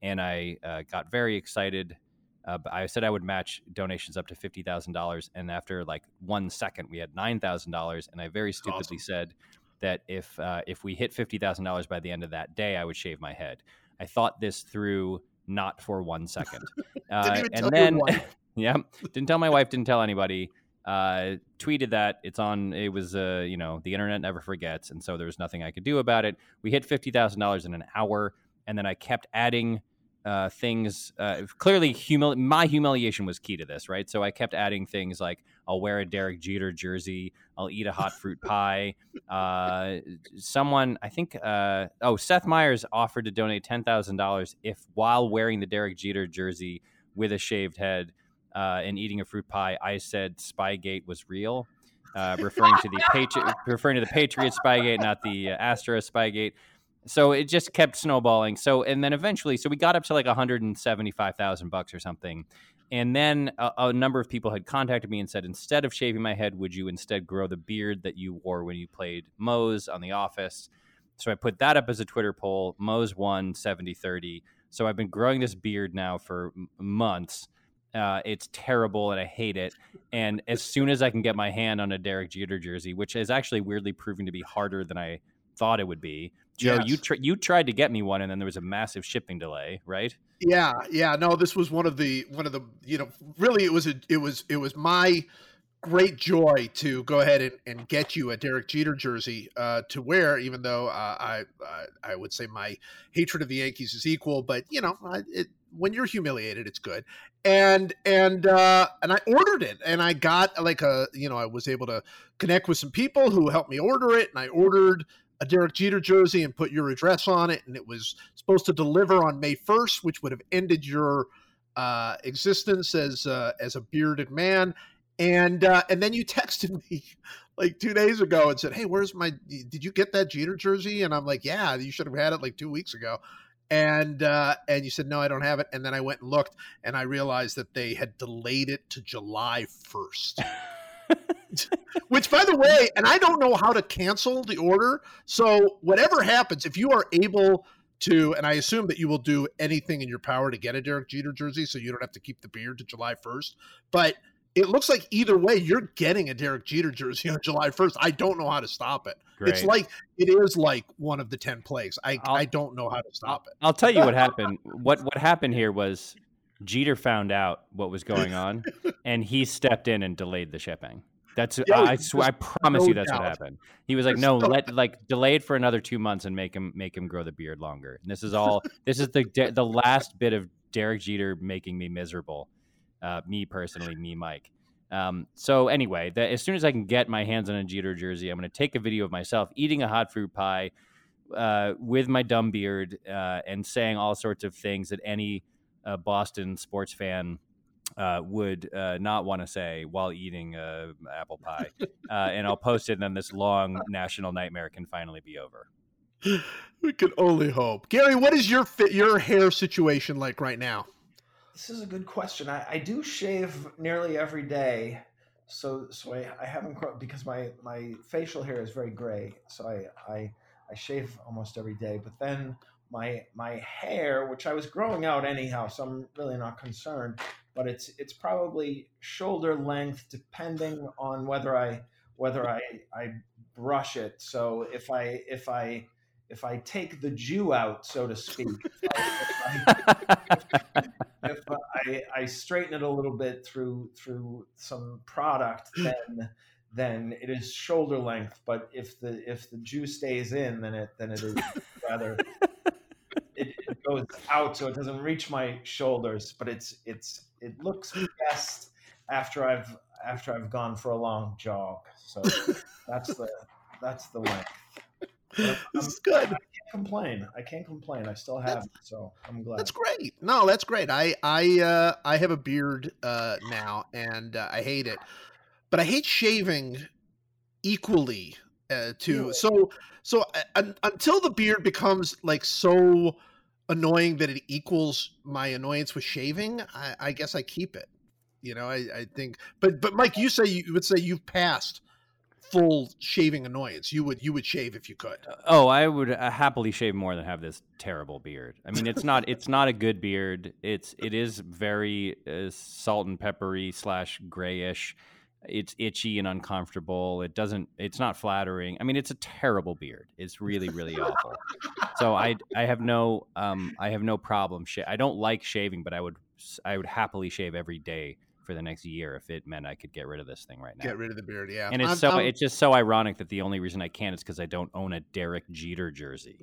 And I uh, got very excited. Uh, I said I would match donations up to fifty thousand dollars. And after like one second, we had nine thousand dollars. And I very stupidly awesome. said that if uh, if we hit fifty thousand dollars by the end of that day, I would shave my head. I thought this through not for one second. Uh, and then, yeah, didn't tell my wife, didn't tell anybody. Uh, tweeted that it's on, it was, uh, you know, the internet never forgets. And so there was nothing I could do about it. We hit fifty thousand dollars in an hour. And then I kept adding Uh, things uh, clearly, humili- my humiliation was key to this, right? So I kept adding things like I'll wear a Derek Jeter jersey, I'll eat a hot fruit pie. Uh, someone, I think, uh, oh, Seth Meyers offered to donate ten thousand dollars if, while wearing the Derek Jeter jersey with a shaved head uh, and eating a fruit pie, I said Spygate was real, uh, referring to the Patri- referring to the Patriot Spygate, not the uh, Astro Spygate. So it just kept snowballing. So, and then eventually, so we got up to like one hundred seventy-five thousand bucks or something. And then a, a number of people had contacted me and said, instead of shaving my head, would you instead grow the beard that you wore when you played Moe's on The Office? So I put that up as a Twitter poll. Moe's won seventy thirty. So I've been growing this beard now for m- months. Uh, it's terrible and I hate it. And as soon as I can get my hand on a Derek Jeter jersey, which is actually weirdly proving to be harder than I thought it would be. Joe, yes. you tr- you tried to get me one, and then there was a massive shipping delay, right? Yeah, yeah. No, this was one of the one of the you know really it was a, it was it was my great joy to go ahead and, and get you a Derek Jeter jersey uh, to wear, even though uh, I, I I would say my hatred of the Yankees is equal, but you know I, it, when you're humiliated, it's good. And and uh, and I ordered it, and I got like a you know I was able to connect with some people who helped me order it, and I ordered a Derek Jeter jersey and put your address on it. And it was supposed to deliver on May first, which would have ended your uh, existence as uh, as a bearded man. And, uh, and then you texted me like two days ago and said, hey, where's my, did you get that Jeter jersey? And I'm like, yeah, you should have had it like two weeks ago. And, uh, and you said, no, I don't have it. And then I went and looked and I realized that they had delayed it to July first. Which, by the way, and I don't know how to cancel the order. So whatever happens, if you are able to, and I assume that you will do anything in your power to get a Derek Jeter jersey so you don't have to keep the beard to July first. But it looks like either way, you're getting a Derek Jeter jersey on July first. I don't know how to stop it. Great. It's like, it is like one of the ten plagues. I, I don't know how to stop it. I'll tell you what happened. What, what happened here was Jeter found out what was going on and he stepped in and delayed the shipping. That's yeah, I swear I promise no you that's doubt. What happened. He was like, no, let like delay it for another two months and make him make him grow the beard longer. And this is all this is the the last bit of Derek Jeter making me miserable. Uh, me personally, me Mike. Um, so anyway, the, as soon as I can get my hands on a Jeter jersey, I'm going to take a video of myself eating a hot fruit pie uh, with my dumb beard uh, and saying all sorts of things that any uh, Boston sports fan Uh, would uh, not want to say while eating uh, apple pie. Uh, and I'll post it, and then this long national nightmare can finally be over. We can only hope. Gary, what is your fi- your hair situation like right now? This is a good question. I, I do shave nearly every day, so so I, I haven't – because my, my facial hair is very gray, so I, I, I shave almost every day. But then my my hair, which I was growing out anyhow, so I'm really not concerned – but it's it's probably shoulder length, depending on whether I whether I I brush it. So if I if I if I take the Jew out, so to speak, if I, if, I, if I I straighten it a little bit through through some product, then then it is shoulder length. But if the if the Jew stays in, then it then it is rather. It, it goes out, so it doesn't reach my shoulders, but it's it's it looks best after I've after I've gone for a long jog. So that's the that's the length. This is good. I can't complain. I can't complain. I still have that's, it, so I'm glad. That's great. No, that's great. I I uh, I have a beard uh, now, and uh, I hate it, but I hate shaving equally. Uh, to so so uh, until the beard becomes like so annoying that it equals my annoyance with shaving, I, I guess I keep it. You know, I, I think. But but Mike, you say you would say you've passed full shaving annoyance. You would you would shave if you could. Oh, I would uh, happily shave more than have this terrible beard. I mean, it's not it's not a good beard. It's it is very uh, salt and peppery slash grayish. It's itchy and uncomfortable. It doesn't, it's not flattering. I mean, it's a terrible beard. It's really, really awful. So I, I have no, um, I have no problem. Sh- I don't like shaving, but I would, I would happily shave every day for the next year if it meant I could get rid of this thing right now. Get rid of the beard. Yeah. And it's I'm, so, I'm... it's just so ironic that the only reason I can is because I don't own a Derek Jeter jersey.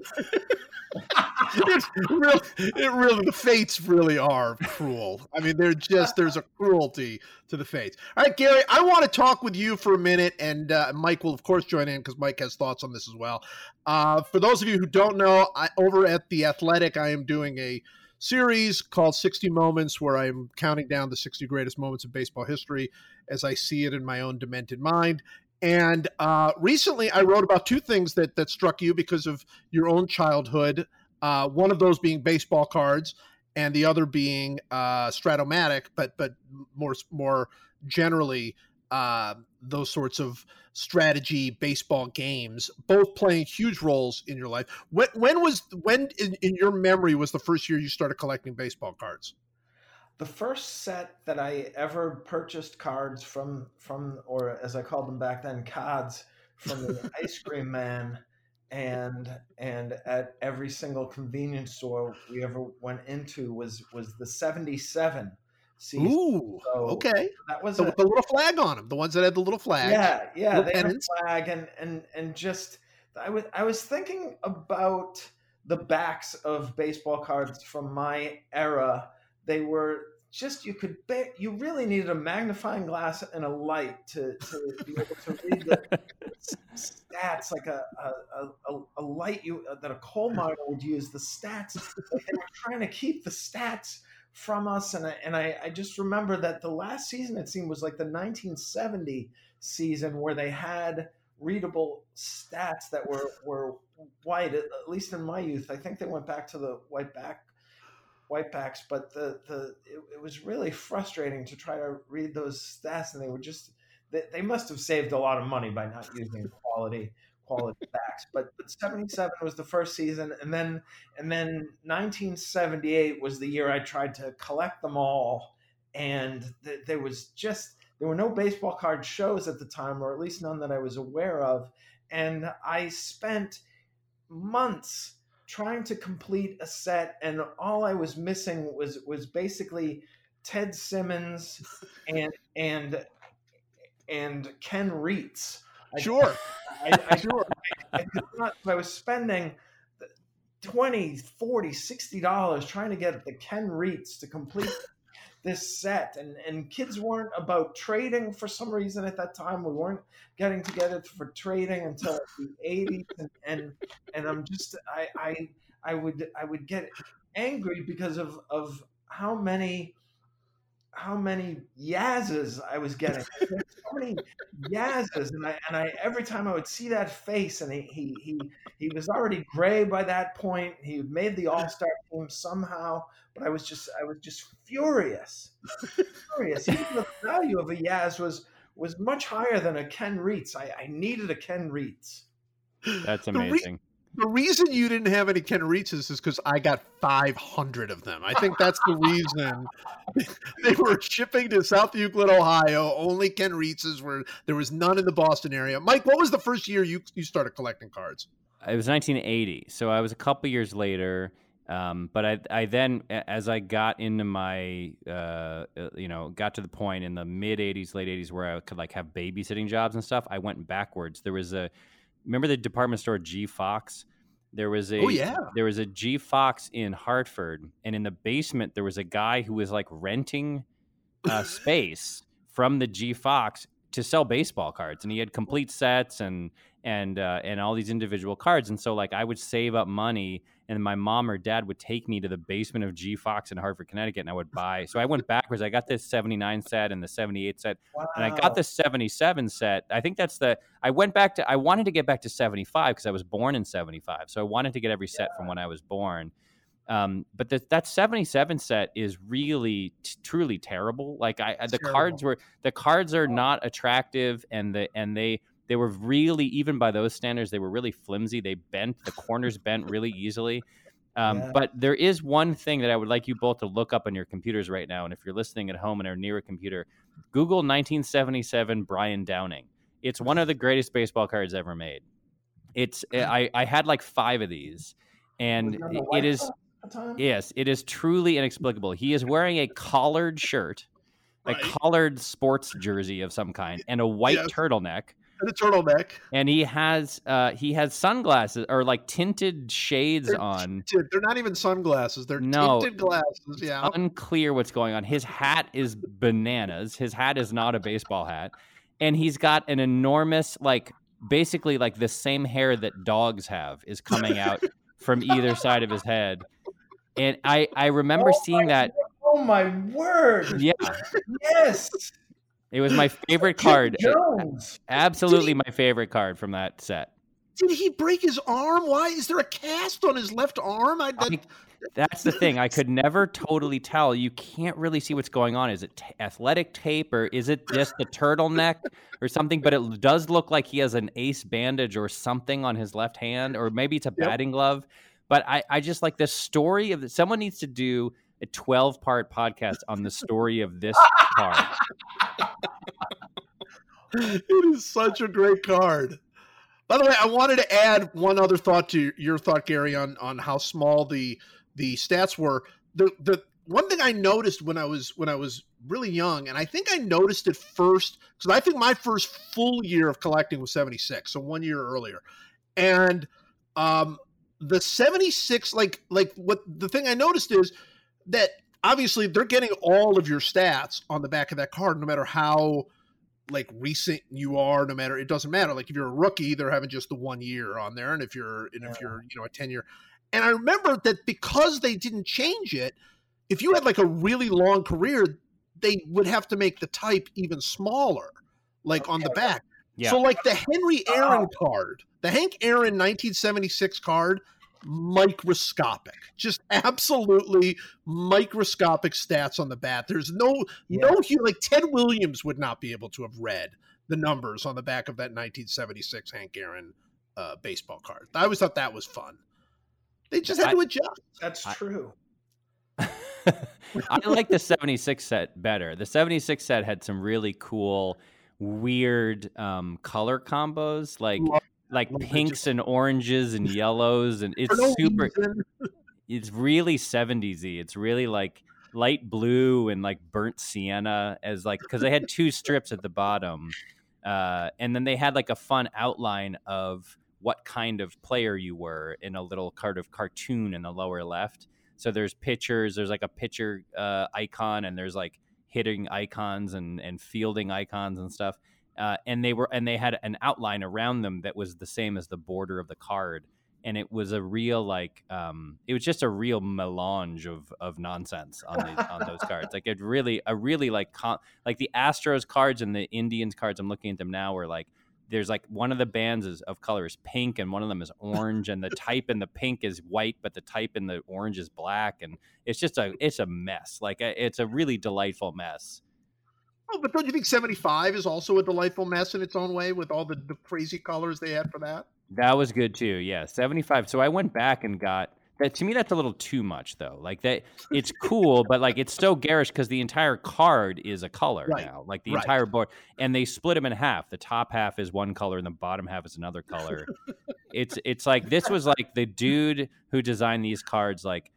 It's really, it really, the fates really are cruel. I mean, they're just, there's a cruelty to the fates. All right, Gary, I want to talk with you for a minute, and uh, Mike will, of course, join in because Mike has thoughts on this as well. Uh, for those of you who don't know, I, over at The Athletic, I am doing a series called sixty Moments where I'm counting down the sixty greatest moments of baseball history as I see it in my own demented mind. And uh, recently I wrote about two things that, that struck you because of your own childhood, uh, one of those being baseball cards and the other being uh, Strat-O-Matic, but but more, more generally uh, those sorts of strategy baseball games, both playing huge roles in your life. When, when was when in, in your memory was the first year you started collecting baseball cards? The first set that I ever purchased cards from, from or as I called them back then, C O Ds, from the ice cream man, and and at every single convenience store we ever went into was was the seventy-seven season. Ooh, so okay. That was so a, with the little flag on them, the ones that had the little flag. Yeah, yeah, they pennants. Had a flag, and, and, and just I was I was thinking about the backs of baseball cards from my era. They were just, you could bet, you really needed a magnifying glass and a light to, to be able to read the stats, like a a, a, a light you, that a coal miner would use, the stats. They were trying to keep the stats from us. And I, and I, I just remember that the last season, it seemed, was like the nineteen seventy season where they had readable stats that were, were white, at least in my youth. I think they went back to the white back. Whitebacks, but the the it, it was really frustrating to try to read those stats, and they were just they, they must have saved a lot of money by not using quality quality backs. But, but seventy-seven was the first season, and then and then nineteen seventy-eight was the year I tried to collect them all, and th- there was just there were no baseball card shows at the time, or at least none that I was aware of, and I spent months trying to complete a set, and all I was missing was was basically Ted Simmons and and and Ken Reitz. I, sure, I, I, sure. I, I, not, I was spending twenty, forty, sixty dollars trying to get the Ken Reitz to complete this set, and and kids weren't about trading for some reason at that time. We weren't getting together for trading until the eighties, and, and and I'm just I I I would I would get angry because of of how many how many Yazes I was getting. I had so many Yazes, and I and I every time I would see that face, and he he he, he was already gray by that point. He made the All-Star team somehow. But I was just, I was just furious, furious. Even the value of a Yaz was was much higher than a Ken Reitz. I, I needed a Ken Reitz. That's amazing. The, re- the reason you didn't have any Ken Reitzes is because I got five hundred of them. I think that's the reason. They were shipping to South Euclid, Ohio. Only Ken Reitzes were. There was none in the Boston area. Mike, what was the first year you you started collecting cards? It was nineteen eighty, so I was a couple years later. Um, but I, I then, as I got into my, uh, you know, got to the point in the mid eighties, late eighties, where I could like have babysitting jobs and stuff. I went backwards. There was a, remember the department store G Fox? There was a, oh, yeah. There was a G Fox in Hartford, and in the basement, there was a guy who was like renting uh, space from the G Fox to sell baseball cards. And he had complete sets and, and, uh, and all these individual cards. And so like, I would save up money, and my mom or dad would take me to the basement of G Fox in Hartford, Connecticut, and I would buy. So I went backwards. I got this seventy-nine set and the seventy-eight set, wow. And I got the seventy-seven set. I think that's the, I went back to, I wanted to get back to seventy-five because I was born in seventy-five. So I wanted to get every set yeah. from when I was born. Um, but the, that seventy-seven set is really t- truly terrible. Like I, it's the terrible. cards were, the cards are not attractive, and the, and they, They were really, even by those standards, they were really flimsy. They bent, the corners bent really easily. Um, yeah. But there is one thing that I would like you both to look up on your computers right now. And if you're listening at home and are near a computer, Google nineteen seventy-seven Brian Downing. It's one of the greatest baseball cards ever made. It's I, I had like five of these. And it is, yes, it is truly inexplicable. He is wearing a collared shirt, right. A collared sports jersey of some kind, and a white yes. turtleneck. And a turtleneck, and he has uh, he has sunglasses or like tinted shades they're on. Tinted. They're not even sunglasses; they're no, tinted glasses. Yeah, unclear what's going on. His hat is bananas. His hat is not a baseball hat, and he's got an enormous, like basically like the same hair that dogs have is coming out from either side of his head. And I I remember oh seeing that. Word. Oh my word! Yeah. Yes. It was my favorite card. Jones. Absolutely he, my favorite card from that set. Did he break his arm? Why is there a cast on his left arm? I, that, I that's the thing. I could never totally tell. You can't really see what's going on. Is it t- athletic tape or is it just the turtleneck or something? But it does look like he has an ace bandage or something on his left hand, or maybe it's a yep. batting glove. But I, I just like the story of the, someone needs to do a twelve-part podcast on the story of this card. It is such a great card. By the way, I wanted to add one other thought to your thought, Gary, on, on how small the the stats were. The the one thing I noticed when I was when I was really young, and I think I noticed it first, because I think my first full year of collecting was seventy-six, so one year earlier, and um, the seventy-six, like like what the thing I noticed is that obviously they're getting all of your stats on the back of that card, no matter how like recent you are, no matter, it doesn't matter. Like if you're a rookie, they're having just the one year on there. And if you're, and yeah. if you're, you know, a ten year. And I remember that because they didn't change it, if you had like a really long career, they would have to make the type even smaller, like okay. on the back. Yeah. So like the Henry Aaron oh. card, the Hank Aaron nineteen seventy-six card, microscopic, just absolutely microscopic stats on the bat. There's no yeah. no like Ted Williams would not be able to have read the numbers on the back of that nineteen seventy-six Hank Aaron uh baseball card. I always thought that was fun. They just had I, to adjust. That's I, true. I like the seventy-six set better. The seventy-six set had some really cool, weird um color combos, like Love- like pinks and oranges and yellows, and it's super it's really seventies-y. It's really like light blue and like burnt sienna, as like, because they had two strips at the bottom, uh and then they had like a fun outline of what kind of player you were in a little card of cartoon in the lower left. So there's pitchers, there's like a pitcher uh icon, and there's like hitting icons and and fielding icons and stuff. Uh, and they were, and they had an outline around them that was the same as the border of the card, and it was a real like, um, it was just a real melange of of nonsense on the, on those cards. Like it really, a really like con- like the Astros cards and the Indians cards. I'm looking at them now. Where like there's like one of the bands is, of color is pink, and one of them is orange, and the type in the pink is white, but the type in the orange is black, and it's just a it's a mess. Like a, it's a really delightful mess. Oh, but don't you think seventy-five is also a delightful mess in its own way with all the, the crazy colors they had for that? That was good too. Yeah, seventy-five. So I went back and got that. To me, that's a little too much though. Like that, it's cool, but like it's so garish because the entire card is a color right. now. Like the right. entire board, and they split them in half. The top half is one color, and the bottom half is another color. it's it's like this was like the dude who designed these cards like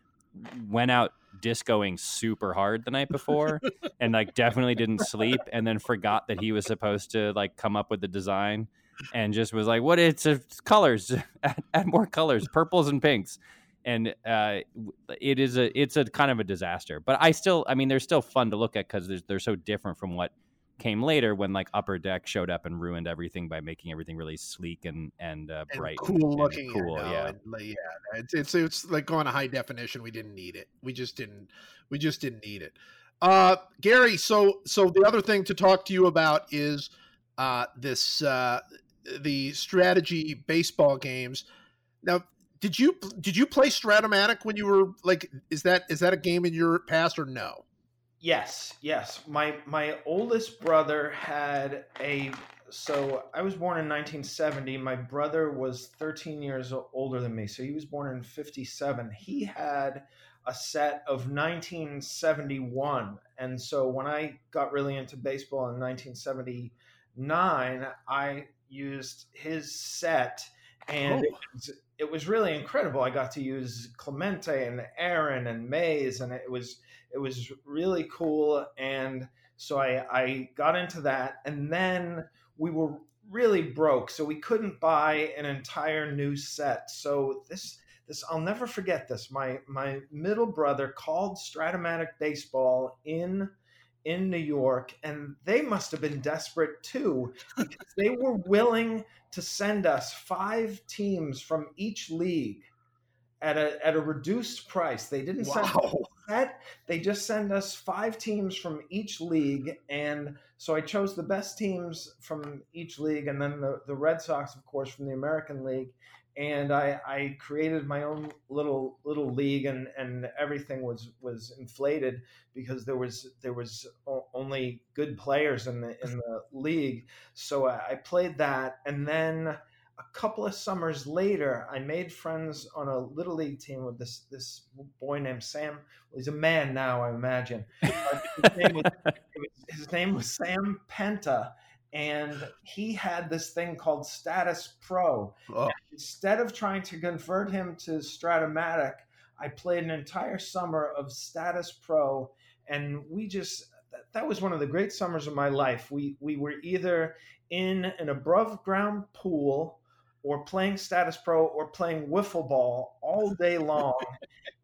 went out discoing super hard the night before and like definitely didn't sleep, and then forgot that he was supposed to like come up with the design and just was like, what, it's, it's colors, add, add more colors, purples and pinks. And uh it is a it's a kind of a disaster, but I still I mean they're still fun to look at because they're, they're so different from what came later when like Upper Deck showed up and ruined everything by making everything really sleek and and, uh, and bright, cool and, looking, and cool. No, yeah, and, yeah. It's, it's it's like going to high definition. We didn't need it. We just didn't. We just didn't need it. Uh, Gary. So so the other thing to talk to you about is uh, this uh, the strategy baseball games. Now, did you did you play Strat-O-Matic when you were like? Is that is that a game in your past or no? Yes, yes. My my oldest brother had a so I was born in nineteen seventy. My brother was thirteen years older than me, so he was born in fifty-seven. He had a set of nineteen seventy-one, and so when I got really into baseball in nineteen seventy-nine, I used his set, and oh. it was, it was really incredible. I got to use Clemente and Aaron and Mays, and it was it was really cool. And so I, I got into that, and then we were really broke, so we couldn't buy an entire new set. So this this I'll never forget this. My my middle brother called Strat-O-Matic Baseball in in New York, and they must have been desperate too, because they were willing to send us five teams from each league at a at a reduced price. They didn't wow. send that, they just send us five teams from each league. And so I chose the best teams from each league, and then the, the Red Sox, of course, from the American League. And I, I created my own little little league, and, and everything was, was inflated because there was there was only good players in the in the league. So I played that, and then a couple of summers later, I made friends on a little league team with this this boy named Sam. Well, he's a man now, I imagine. his, name was, his name was Sam Penta. And he had this thing called Status Pro. Oh. Instead of trying to convert him to Strat-O-Matic, I played an entire summer of Status Pro. And we just, that was one of the great summers of my life. We we were either in an above ground pool or playing Status Pro or playing wiffle ball all day long.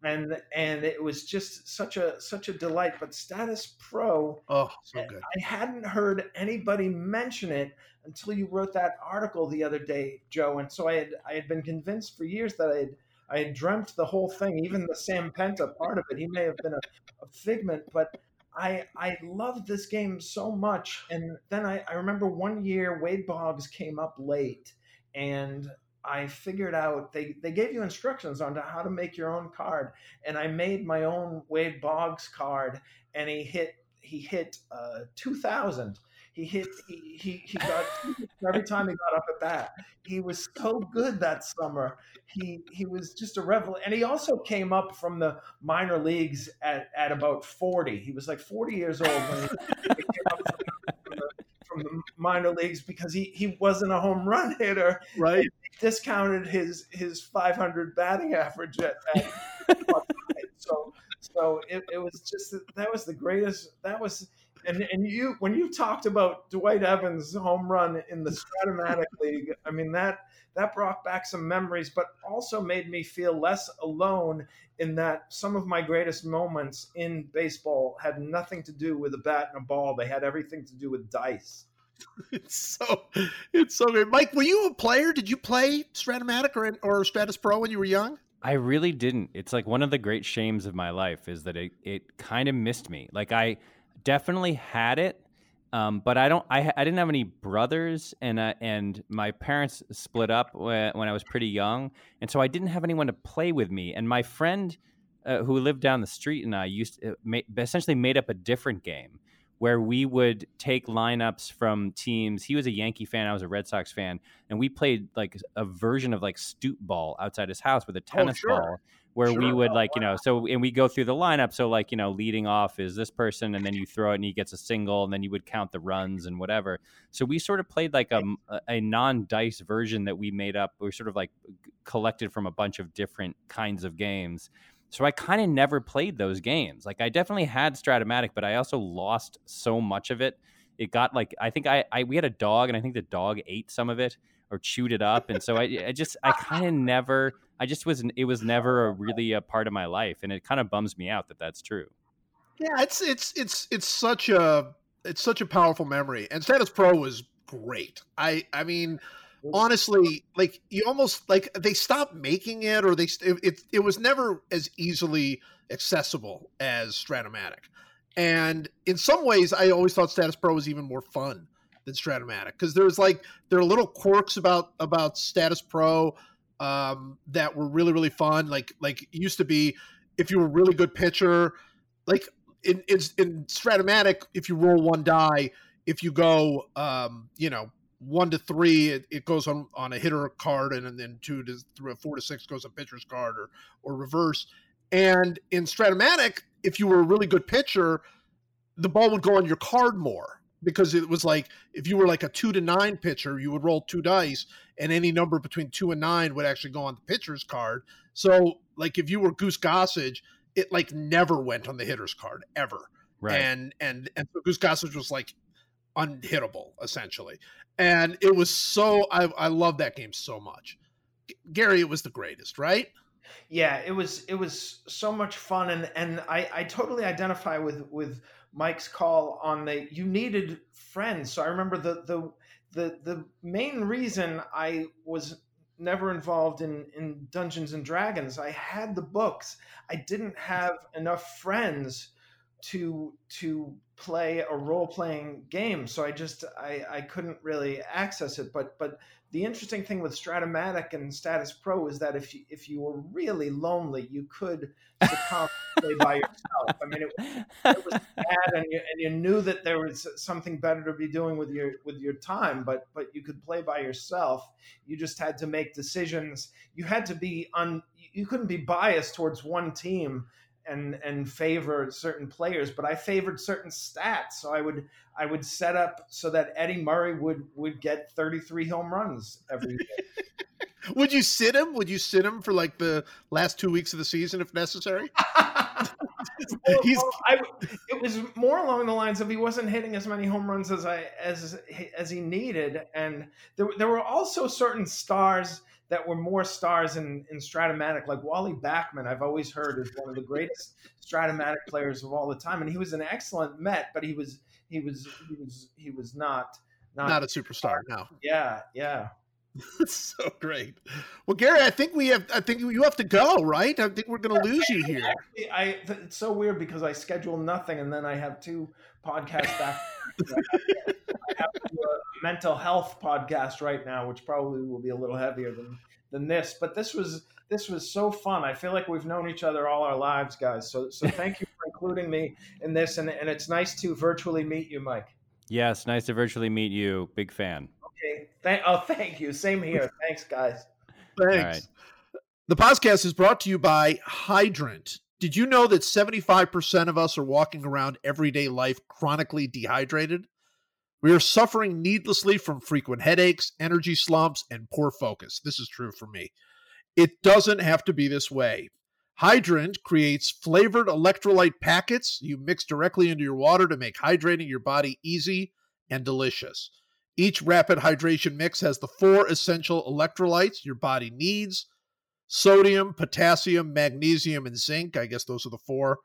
And and it was just such a such a delight. But Status Pro, oh, so good. I hadn't heard anybody mention it until you wrote that article the other day, Joe. And so I had I had been convinced for years that I had I had dreamt the whole thing, even the Sam Penta part of it. He may have been a, a figment, but I I loved this game so much. And then I, I remember one year Wade Boggs came up late, and I figured out they, they gave you instructions on how to make your own card, and I made my own Wade Boggs card, and he hit he hit uh, two thousand. He hit he he, he got every time he got up at bat. He was so good that summer. He he was just a revel, and he also came up from the minor leagues at, at about forty. He was like forty years old when he, he came up from from the minor leagues because he, he wasn't a home run hitter. Right. They discounted his, his five hundred batting average at, at so so it, it was just that was the greatest that was and, and you when you talked about Dwight Evans' home run in the Strat-O-Matic League, I mean that that brought back some memories, but also made me feel less alone in that some of my greatest moments in baseball had nothing to do with a bat and a ball. They had everything to do with dice. It's so, it's so great. Mike, were you a player? Did you play Strat-O-Matic or, or Status Pro when you were young? I really didn't. It's like one of the great shames of my life is that it, it kind of missed me. Like I definitely had it. Um, but I don't. I, I didn't have any brothers, and uh, and my parents split up when I was pretty young, and so I didn't have anyone to play with me. And my friend, uh, who lived down the street, and I used to, made, essentially made up a different game where we would take lineups from teams. He was a Yankee fan, I was a Red Sox fan, and we played like a version of like stoop ball outside his house with a tennis oh, sure. ball. Where sure, we would like, you know, so, and we go through the lineup. So like, you know, leading off is this person, and then you throw it and he gets a single, and then you would count the runs and whatever. So we sort of played like a, a non-dice version that we made up. We were sort of like collected from a bunch of different kinds of games. So I kind of never played those games. Like I definitely had Strat-O-Matic, but I also lost so much of it. It got like, I think I, I we had a dog, and I think the dog ate some of it or chewed it up. And so I, I just, I kind of never... I just was, it was never a really a part of my life. And it kind of bums me out that that's true. Yeah. It's, it's, it's, it's such a, it's such a powerful memory, and Status Pro was great. I, I mean, honestly, like you almost like they stopped making it, or they, it, it, it was never as easily accessible as Strat-O-Matic. And in some ways I always thought Status Pro was even more fun than Strat-O-Matic, 'cause there's like, there are little quirks about, about Status Pro Um, that were really, really fun. Like, like it used to be if you were a really good pitcher, like in, in, in Strat-O-Matic, if you roll one die, if you go, um, you know, one to three, it, it goes on, on a hitter card, and, and then two to three, four to six goes on pitcher's card, or, or reverse. And in Strat-O-Matic, if you were a really good pitcher, the ball would go on your card more. Because it was like, if you were like a two to nine pitcher, you would roll two dice, and any number between two and nine would actually go on the pitcher's card. So like if you were Goose Gossage, it like never went on the hitter's card ever. Right. And, and, and Goose Gossage was like unhittable essentially. And it was so, I, I love that game so much. G- Gary, it was the greatest, right? Yeah, it was, it was so much fun. And, and I, I totally identify with, with, Mike's call on the you needed friends. So I remember the the the the main reason I was never involved in, in Dungeons and Dragons. I had the books. I didn't have enough friends to to play a role-playing game, so I just I, I couldn't really access it. But but the interesting thing with Strat-O-Matic and Status Pro is that if you, if you were really lonely, you could become play by yourself. I mean, it, it was bad, and you, and you knew that there was something better to be doing with your with your time. But but you could play by yourself. You just had to make decisions. You had to be on. You couldn't be biased towards one team and and favor certain players, but I favored certain stats. So I would I would set up so that Eddie Murray would would get thirty-three home runs every day. Would you sit him? Would you sit him for like the last two weeks of the season if necessary? well, He's... Well, I, it was more along the lines of he wasn't hitting as many home runs as I as as he needed, and there there were also certain stars that were more stars in, in Strat-O-Matic, like Wally Backman. I've always heard is one of the greatest Strat-O-Matic players of all the time, and he was an excellent Met, but he was he was he was he was not not, not a superstar. No. Yeah, yeah. That's so great. Well, Gary, I think we have. I think you have to go, right? I think we're going to lose you here. Actually, I, it's so weird because I schedule nothing, and then I have two podcasts back. I have a mental health podcast right now, which probably will be a little heavier than, than this. But this was this was so fun. I feel like we've known each other all our lives, guys. So so thank you for including me in this, and and it's nice to virtually meet you, Mike. Yes, nice to virtually meet you. Big fan. Okay. Thank, oh, thank you. Same here. Thanks, guys. Thanks. All right. The podcast is brought to you by Hydrant. Did you know that seventy-five percent of us are walking around everyday life chronically dehydrated? We are suffering needlessly from frequent headaches, energy slumps, and poor focus. This is true for me. It doesn't have to be this way. Hydrant creates flavored electrolyte packets you mix directly into your water to make hydrating your body easy and delicious. Each rapid hydration mix has the four essential electrolytes your body needs: sodium, potassium, magnesium, and zinc. I guess those are the four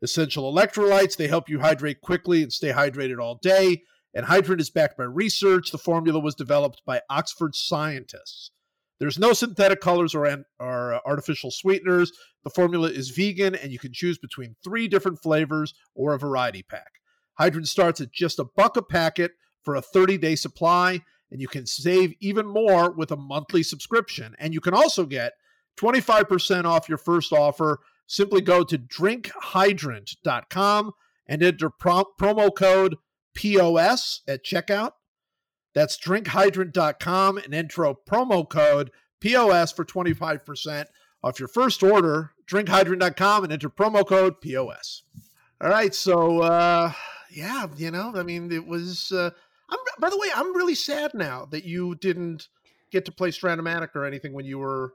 essential electrolytes. They help you hydrate quickly and stay hydrated all day. And Hydrant is backed by research. The formula was developed by Oxford scientists. There's no synthetic colors or, an, or artificial sweeteners. The formula is vegan, and you can choose between three different flavors or a variety pack. Hydrant starts at just a buck a packet for a thirty-day supply, and you can save even more with a monthly subscription. And you can also get twenty-five percent off your first offer. Simply go to drink hydrant dot com and enter pro- promo code P O S at checkout. That's drink hydrant dot com and enter promo code P O S for twenty-five percent off your first order. drink hydrant dot com and enter promo code P O S. All right. So, uh, yeah, you know, I mean, it was, uh, I'm, by the way, I'm really sad now that you didn't get to play Strat-O-Matic or anything when you were,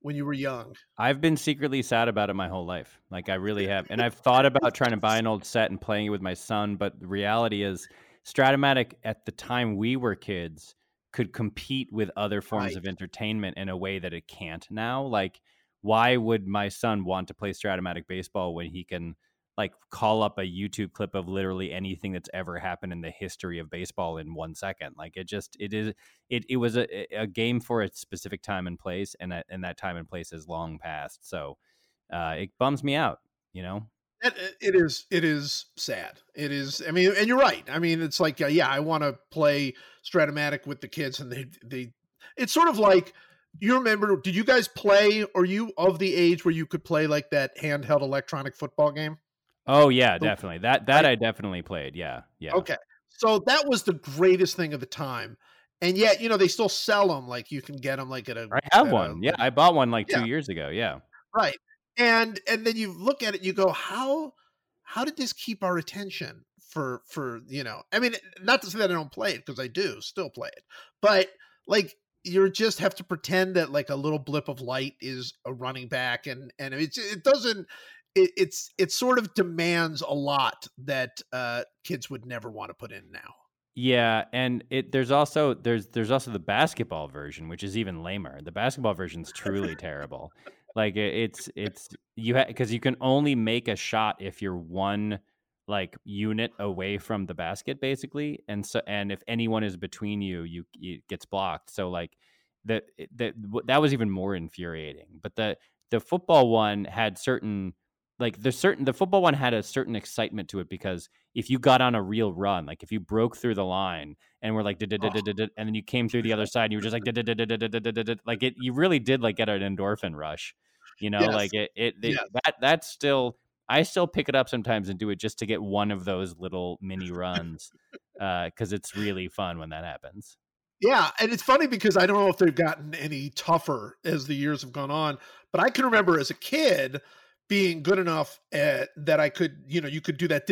when you were young. I've been secretly sad about it my whole life. Like I really have. And I've thought about trying to buy an old set and playing it with my son. But the reality is Strat-O-Matic at the time we were kids could compete with other forms right. of entertainment in a way that it can't now. Like why would my son want to play Strat-O-Matic baseball when he can like call up a YouTube clip of literally anything that's ever happened in the history of baseball in one second. Like it just, it is, it, it was a, a game for a specific time and place. And that, and that time and place is long past. So uh, it bums me out, you know, it, it is, it is sad. It is. I mean, and you're right. I mean, it's like, yeah, I want to play Strat-O-Matic with the kids and they, they, it's sort of like, you remember, did you guys play, or you of the age where you could play like that handheld electronic football game? Oh yeah, definitely. That that I definitely played. Yeah, yeah. Okay, so that was the greatest thing of the time, and yet you know they still sell them. Like you can get them like at a. I have one. A, yeah, I bought one like yeah. two years ago. Yeah. Right, and and then you look at it, you go, how how did this keep our attention for for you know? I mean, not to say that I don't play it because I do still play it, but like you just have to pretend that like a little blip of light is a running back, and and it's it doesn't. It, it's it sort of demands a lot that uh, kids would never want to put in now. Yeah, and it there's also there's there's also the basketball version, which is even lamer. The basketball version's truly terrible. Like it, it's it's you because ha- you can only make a shot if you're one like unit away from the basket, basically, and so and if anyone is between you, you it gets blocked. So like. that that that was even more infuriating. But the the football one had certain like the certain the football one had a certain excitement to it, because if you got on a real run, like if you broke through the line and were like, and then you came through the other side and you were just like, like it, you really did like get an endorphin rush, you know, like it, it, that, that's still, I still pick it up sometimes and do it just to get one of those little mini runs. Uh, 'cause it's really fun when that happens. Yeah. And it's funny because I don't know if they've gotten any tougher as the years have gone on, but I can remember as a kid being good enough at, that I could, you know, you could do that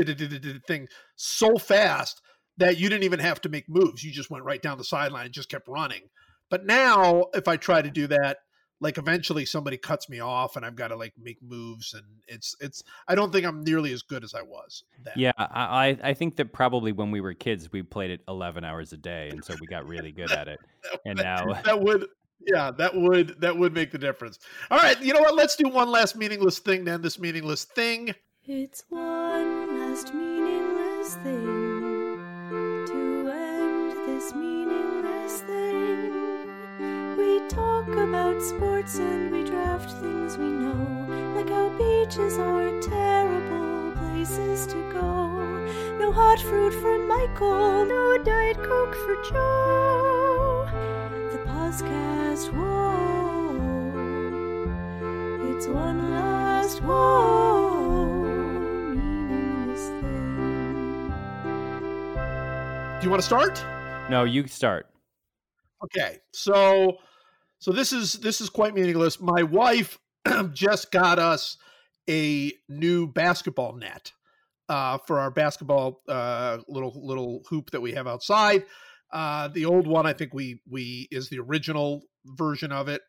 thing so fast that you didn't even have to make moves. You just went right down the sideline and just kept running. But now if I try to do that, like eventually somebody cuts me off and I've got to like make moves, and it's, it's, I don't think I'm nearly as good as I was then. Yeah. I, I think that probably when we were kids, we played it eleven hours a day. And so we got really good at it. that, and that, now that would, yeah, that would, that would make the difference. All right. You know what? Let's do one last meaningless thing to end this meaningless thing. It's one last meaningless thing to end this meaningless thing. We talk about sports and we draft things we know, like how beaches are terrible places to go. No hot fruit for Michael, no Diet Coke for Joe. The podcast, whoa, it's one last, whoa, meaningless thing. Do you want to start? No, you start. Okay, so so this is this is quite meaningless. My wife just got us a new basketball net uh, for our basketball uh, little little hoop that we have outside. Uh, the old one, I think we we is the original version of it,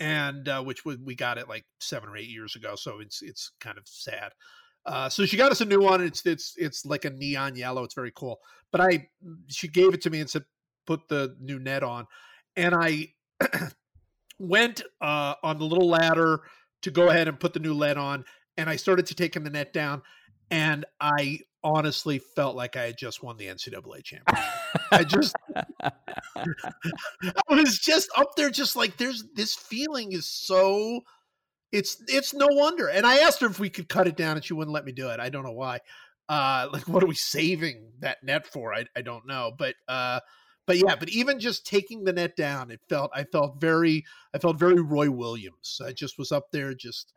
and uh, which we, we got it like seven or eight years ago. So it's it's kind of sad. Uh, so she got us a new one. It's it's it's like a neon yellow. It's very cool. But I she gave it to me and said, put the new net on, and I went uh, on the little ladder to go ahead and put the new net on. And I started to take the net down, and I honestly felt like I had just won the N C double A championship. I just, I was just up there, just like there's this feeling is so it's, it's no wonder. And I asked her if we could cut it down, and she wouldn't let me do it. I don't know why. Uh, like, what are we saving that net for? I, I don't know. But, uh, But yeah, but even just taking the net down, it felt I felt very I felt very Roy Williams. I just was up there just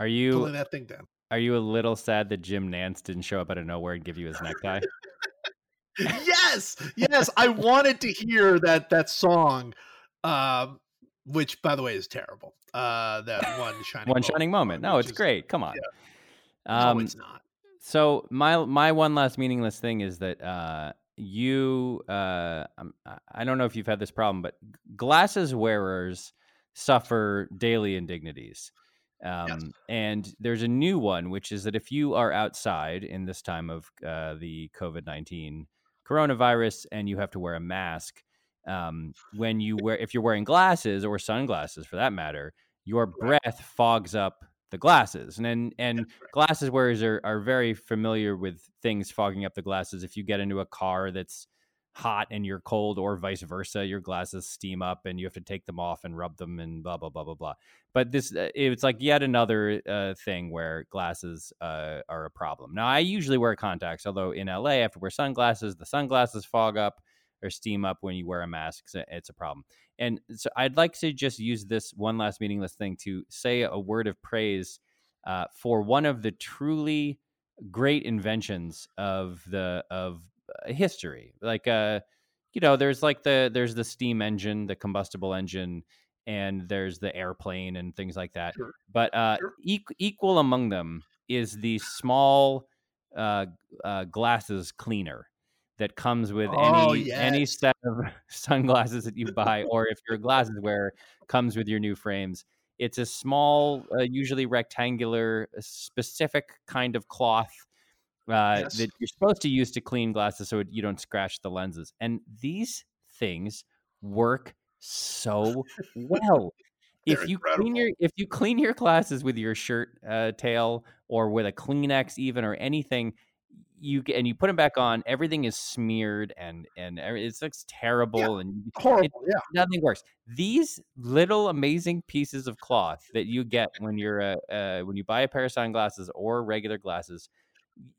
are you, pulling that thing down. Are you a little sad that Jim Nantz didn't show up out of nowhere and give you his necktie? Yes, yes. I wanted to hear that that song, uh, which by the way is terrible. Uh, that one shining one moment, shining moment. No, it's is, great. Come on. Yeah. Um, no, it's not. So my my one last meaningless thing is that. Uh, You, uh, I don't know if you've had this problem, but glasses wearers suffer daily indignities. Um, yes. And there's a new one, which is that if you are outside in this time of uh, the covid nineteen coronavirus and you have to wear a mask, um, when you wear, if you're wearing glasses or sunglasses for that matter, your breath fogs up the glasses, and and, and glasses wearers are, are very familiar with things fogging up the glasses. If you get into a car that's hot and you're cold, or vice versa, your glasses steam up and you have to take them off and rub them and blah blah blah blah blah. But this, it's like yet another uh, thing where glasses uh, are a problem. Now I usually wear contacts, although in L A I have to wear sunglasses. The sunglasses fog up or steam up when you wear a mask. It's a problem. And so I'd like to just use this one last meaningless thing to say a word of praise uh, for one of the truly great inventions of the of history. Like, uh, you know, there's like the there's the steam engine, the combustible engine, and there's the airplane and things like that. Sure. But uh, sure. e- equal among them is the small uh, uh, glasses cleaner that comes with oh, any yes. any set of sunglasses that you buy, or if you're a glasses wearer, comes with your new frames. It's a small, uh, usually rectangular, specific kind of cloth uh, yes. that you're supposed to use to clean glasses so it, you don't scratch the lenses. And these things work so well. If you incredible. clean your if you clean your glasses with your shirt uh, tail or with a Kleenex even or anything, you get, and you put them back on, everything is smeared and and it looks terrible yeah, and horrible. It, yeah, nothing works. These little amazing pieces of cloth that you get when you're uh, uh, when you buy a pair of sunglasses or regular glasses,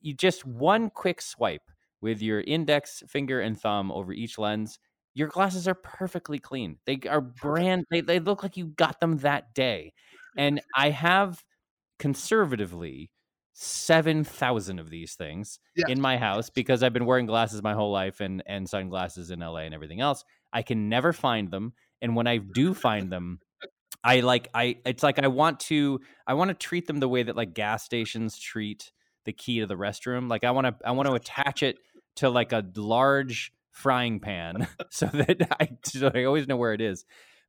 you just one quick swipe with your index finger and thumb over each lens. Your glasses are perfectly clean. They are brand. They they look like you got them that day. And I have conservatively seven thousand of these things yeah. in my house because I've been wearing glasses my whole life and, and sunglasses in L A and everything else. I can never find them. And when I do find them, I like, I, it's like, I want to, I want to treat them the way that like gas stations treat the key to the restroom. Like I want to, I want to attach it to like a large frying pan so that I, so I always know where it is.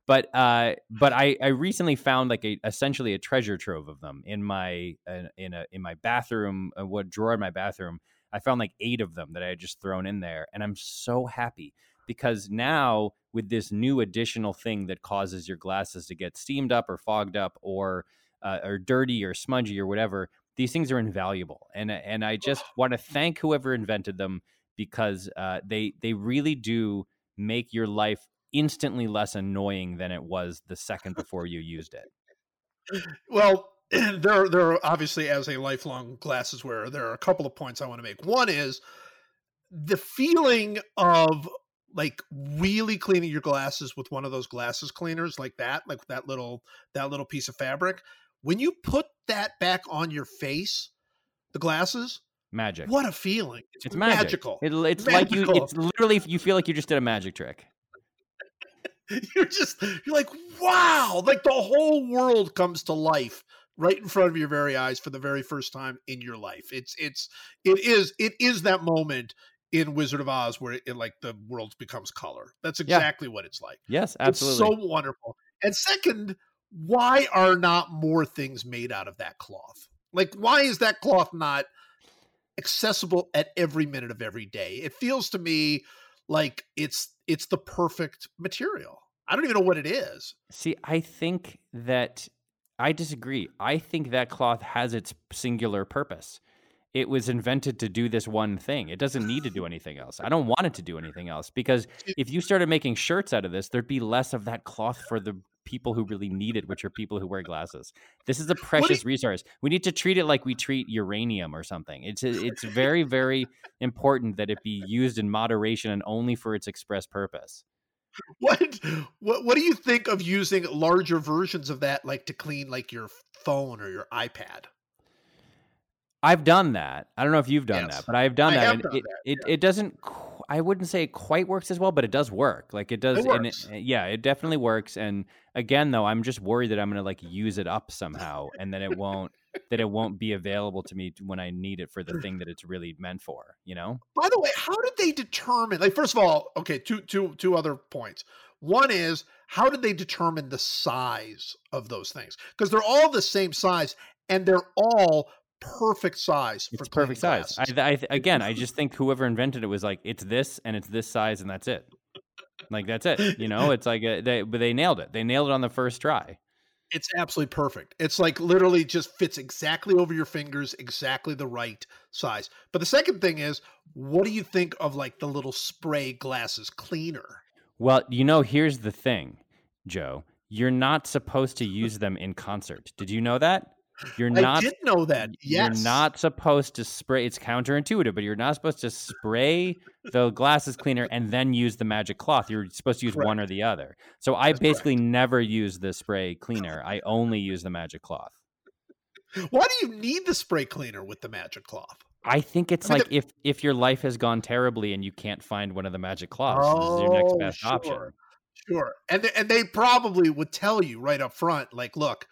But uh, but I, I recently found like a essentially a treasure trove of them in my in a in my bathroom uh, what drawer in my bathroom. I found like eight of them that I had just thrown in there, and I'm so happy because now with this new additional thing that causes your glasses to get steamed up or fogged up or uh, or dirty or smudgy or whatever, these things are invaluable, and and I just want to thank whoever invented them because uh, they they really do make your life instantly less annoying than it was the second before you used it. Well, there, there are obviously, as a lifelong glasses wearer, there are a couple of points I want to make. One is the feeling of like really cleaning your glasses with one of those glasses cleaners like that, like that little, that little piece of fabric. When you put that back on your face, the glasses, magic. What a feeling. It's, it's magic. Magical. It, it's magical. Like you, it's literally, you feel like you just did a magic trick. You're just, you're like, wow, like the whole world comes to life right in front of your very eyes for the very first time in your life. It's, it's, it is, it is that moment in Wizard of Oz where it, it like the world becomes color. That's exactly yeah. what it's like. Yes, absolutely. It's so wonderful. And second, why are not more things made out of that cloth? Like, why is that cloth not accessible at every minute of every day? It feels to me like it's, it's the perfect material. I don't even know what it is. See, I think that I disagree. I think that cloth has its singular purpose. It was invented to do this one thing. It doesn't need to do anything else. I don't want it to do anything else because if you started making shirts out of this, there'd be less of that cloth for the people who really need it, which are people who wear glasses. This is a precious you- resource. We need to treat it like we treat uranium or something. It's it's very, very important that it be used in moderation and only for its express purpose. What what what do you think of using larger versions of that, like to clean like your phone or your iPad? I've done that. I don't know if you've done yes. that, but I've done I that. And done it, that. It, yeah. it doesn't, I wouldn't say it quite works as well, but it does work. Like it does. It and it, yeah, it definitely works. And again, though, I'm just worried that I'm going to like use it up somehow and that it won't, that it won't be available to me when I need it for the thing that it's really meant for, you know? By the way, how did they determine, like, first of all, okay, two, two, two other points. One is how did they determine the size of those things? Because they're all the same size and they're all perfect size for it's perfect size. I, I again I just think whoever invented it was like, it's this and it's this size and that's it. Like that's it, you know. It's like a, they but they nailed it they nailed it on the first try. It's absolutely perfect. It's like literally just fits exactly over your fingers, exactly the right size. But the second thing is, what do you think of like the little spray glasses cleaner? Well, you know, here's the thing, Joe, you're not supposed to use them in concert. Did you know that? You're not, I did know that. Yes. You're not supposed to spray. It's counterintuitive, but you're not supposed to spray the glasses cleaner and then use the magic cloth. You're supposed to use correct. One or the other. So I That's basically correct. Never use the spray cleaner. I only use the magic cloth. Why do you need the spray cleaner with the magic cloth? I think it's I mean, like the... if, if your life has gone terribly and you can't find one of the magic cloths, oh, this is your next best sure. option. Sure. And they, and they probably would tell you right up front, like, look,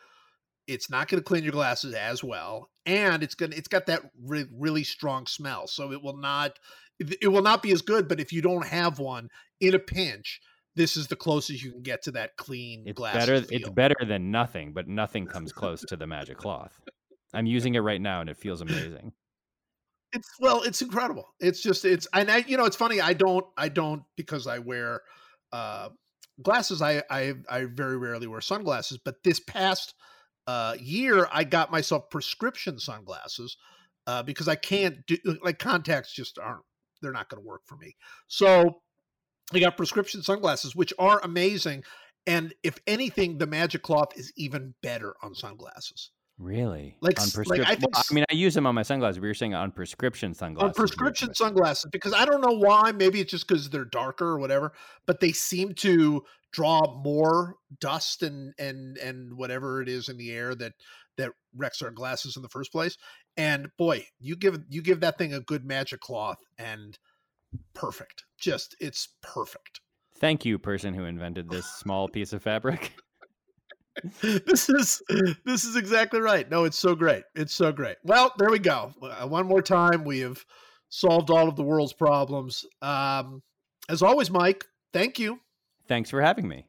it's not going to clean your glasses as well, and it's going to, it's got that re- really strong smell, so it will not it will not be as good. But if you don't have one in a pinch, this is the closest you can get to that clean it's glass. Better, it's better than nothing, but nothing comes close to the magic cloth. I'm using it right now, and it feels amazing. It's well, it's incredible. It's just it's and I you know it's funny. I don't I don't because I wear uh, glasses. I I I very rarely wear sunglasses, but this past. Uh, year I got myself prescription sunglasses uh, because I can't do, like, contacts just aren't, they're not going to work for me. So I got prescription sunglasses, which are amazing. And if anything, the Magic Cloth is even better on sunglasses. Really? Like, on prescription, like I, think, well, I mean, I use them on my sunglasses, but you're saying on prescription sunglasses. On prescription sunglasses, because I don't know why. Maybe it's just because they're darker or whatever, but they seem to draw more dust and and and whatever it is in the air that that wrecks our glasses in the first place. And boy, you give you give that thing a good Magic Cloth, and perfect. Just it's perfect. Thank you, person who invented this small piece of fabric. This is this is exactly right. No, it's so great. It's so great. Well, there we go. One more time, we have solved all of the world's problems. Um, as always, Mike, thank you. Thanks for having me.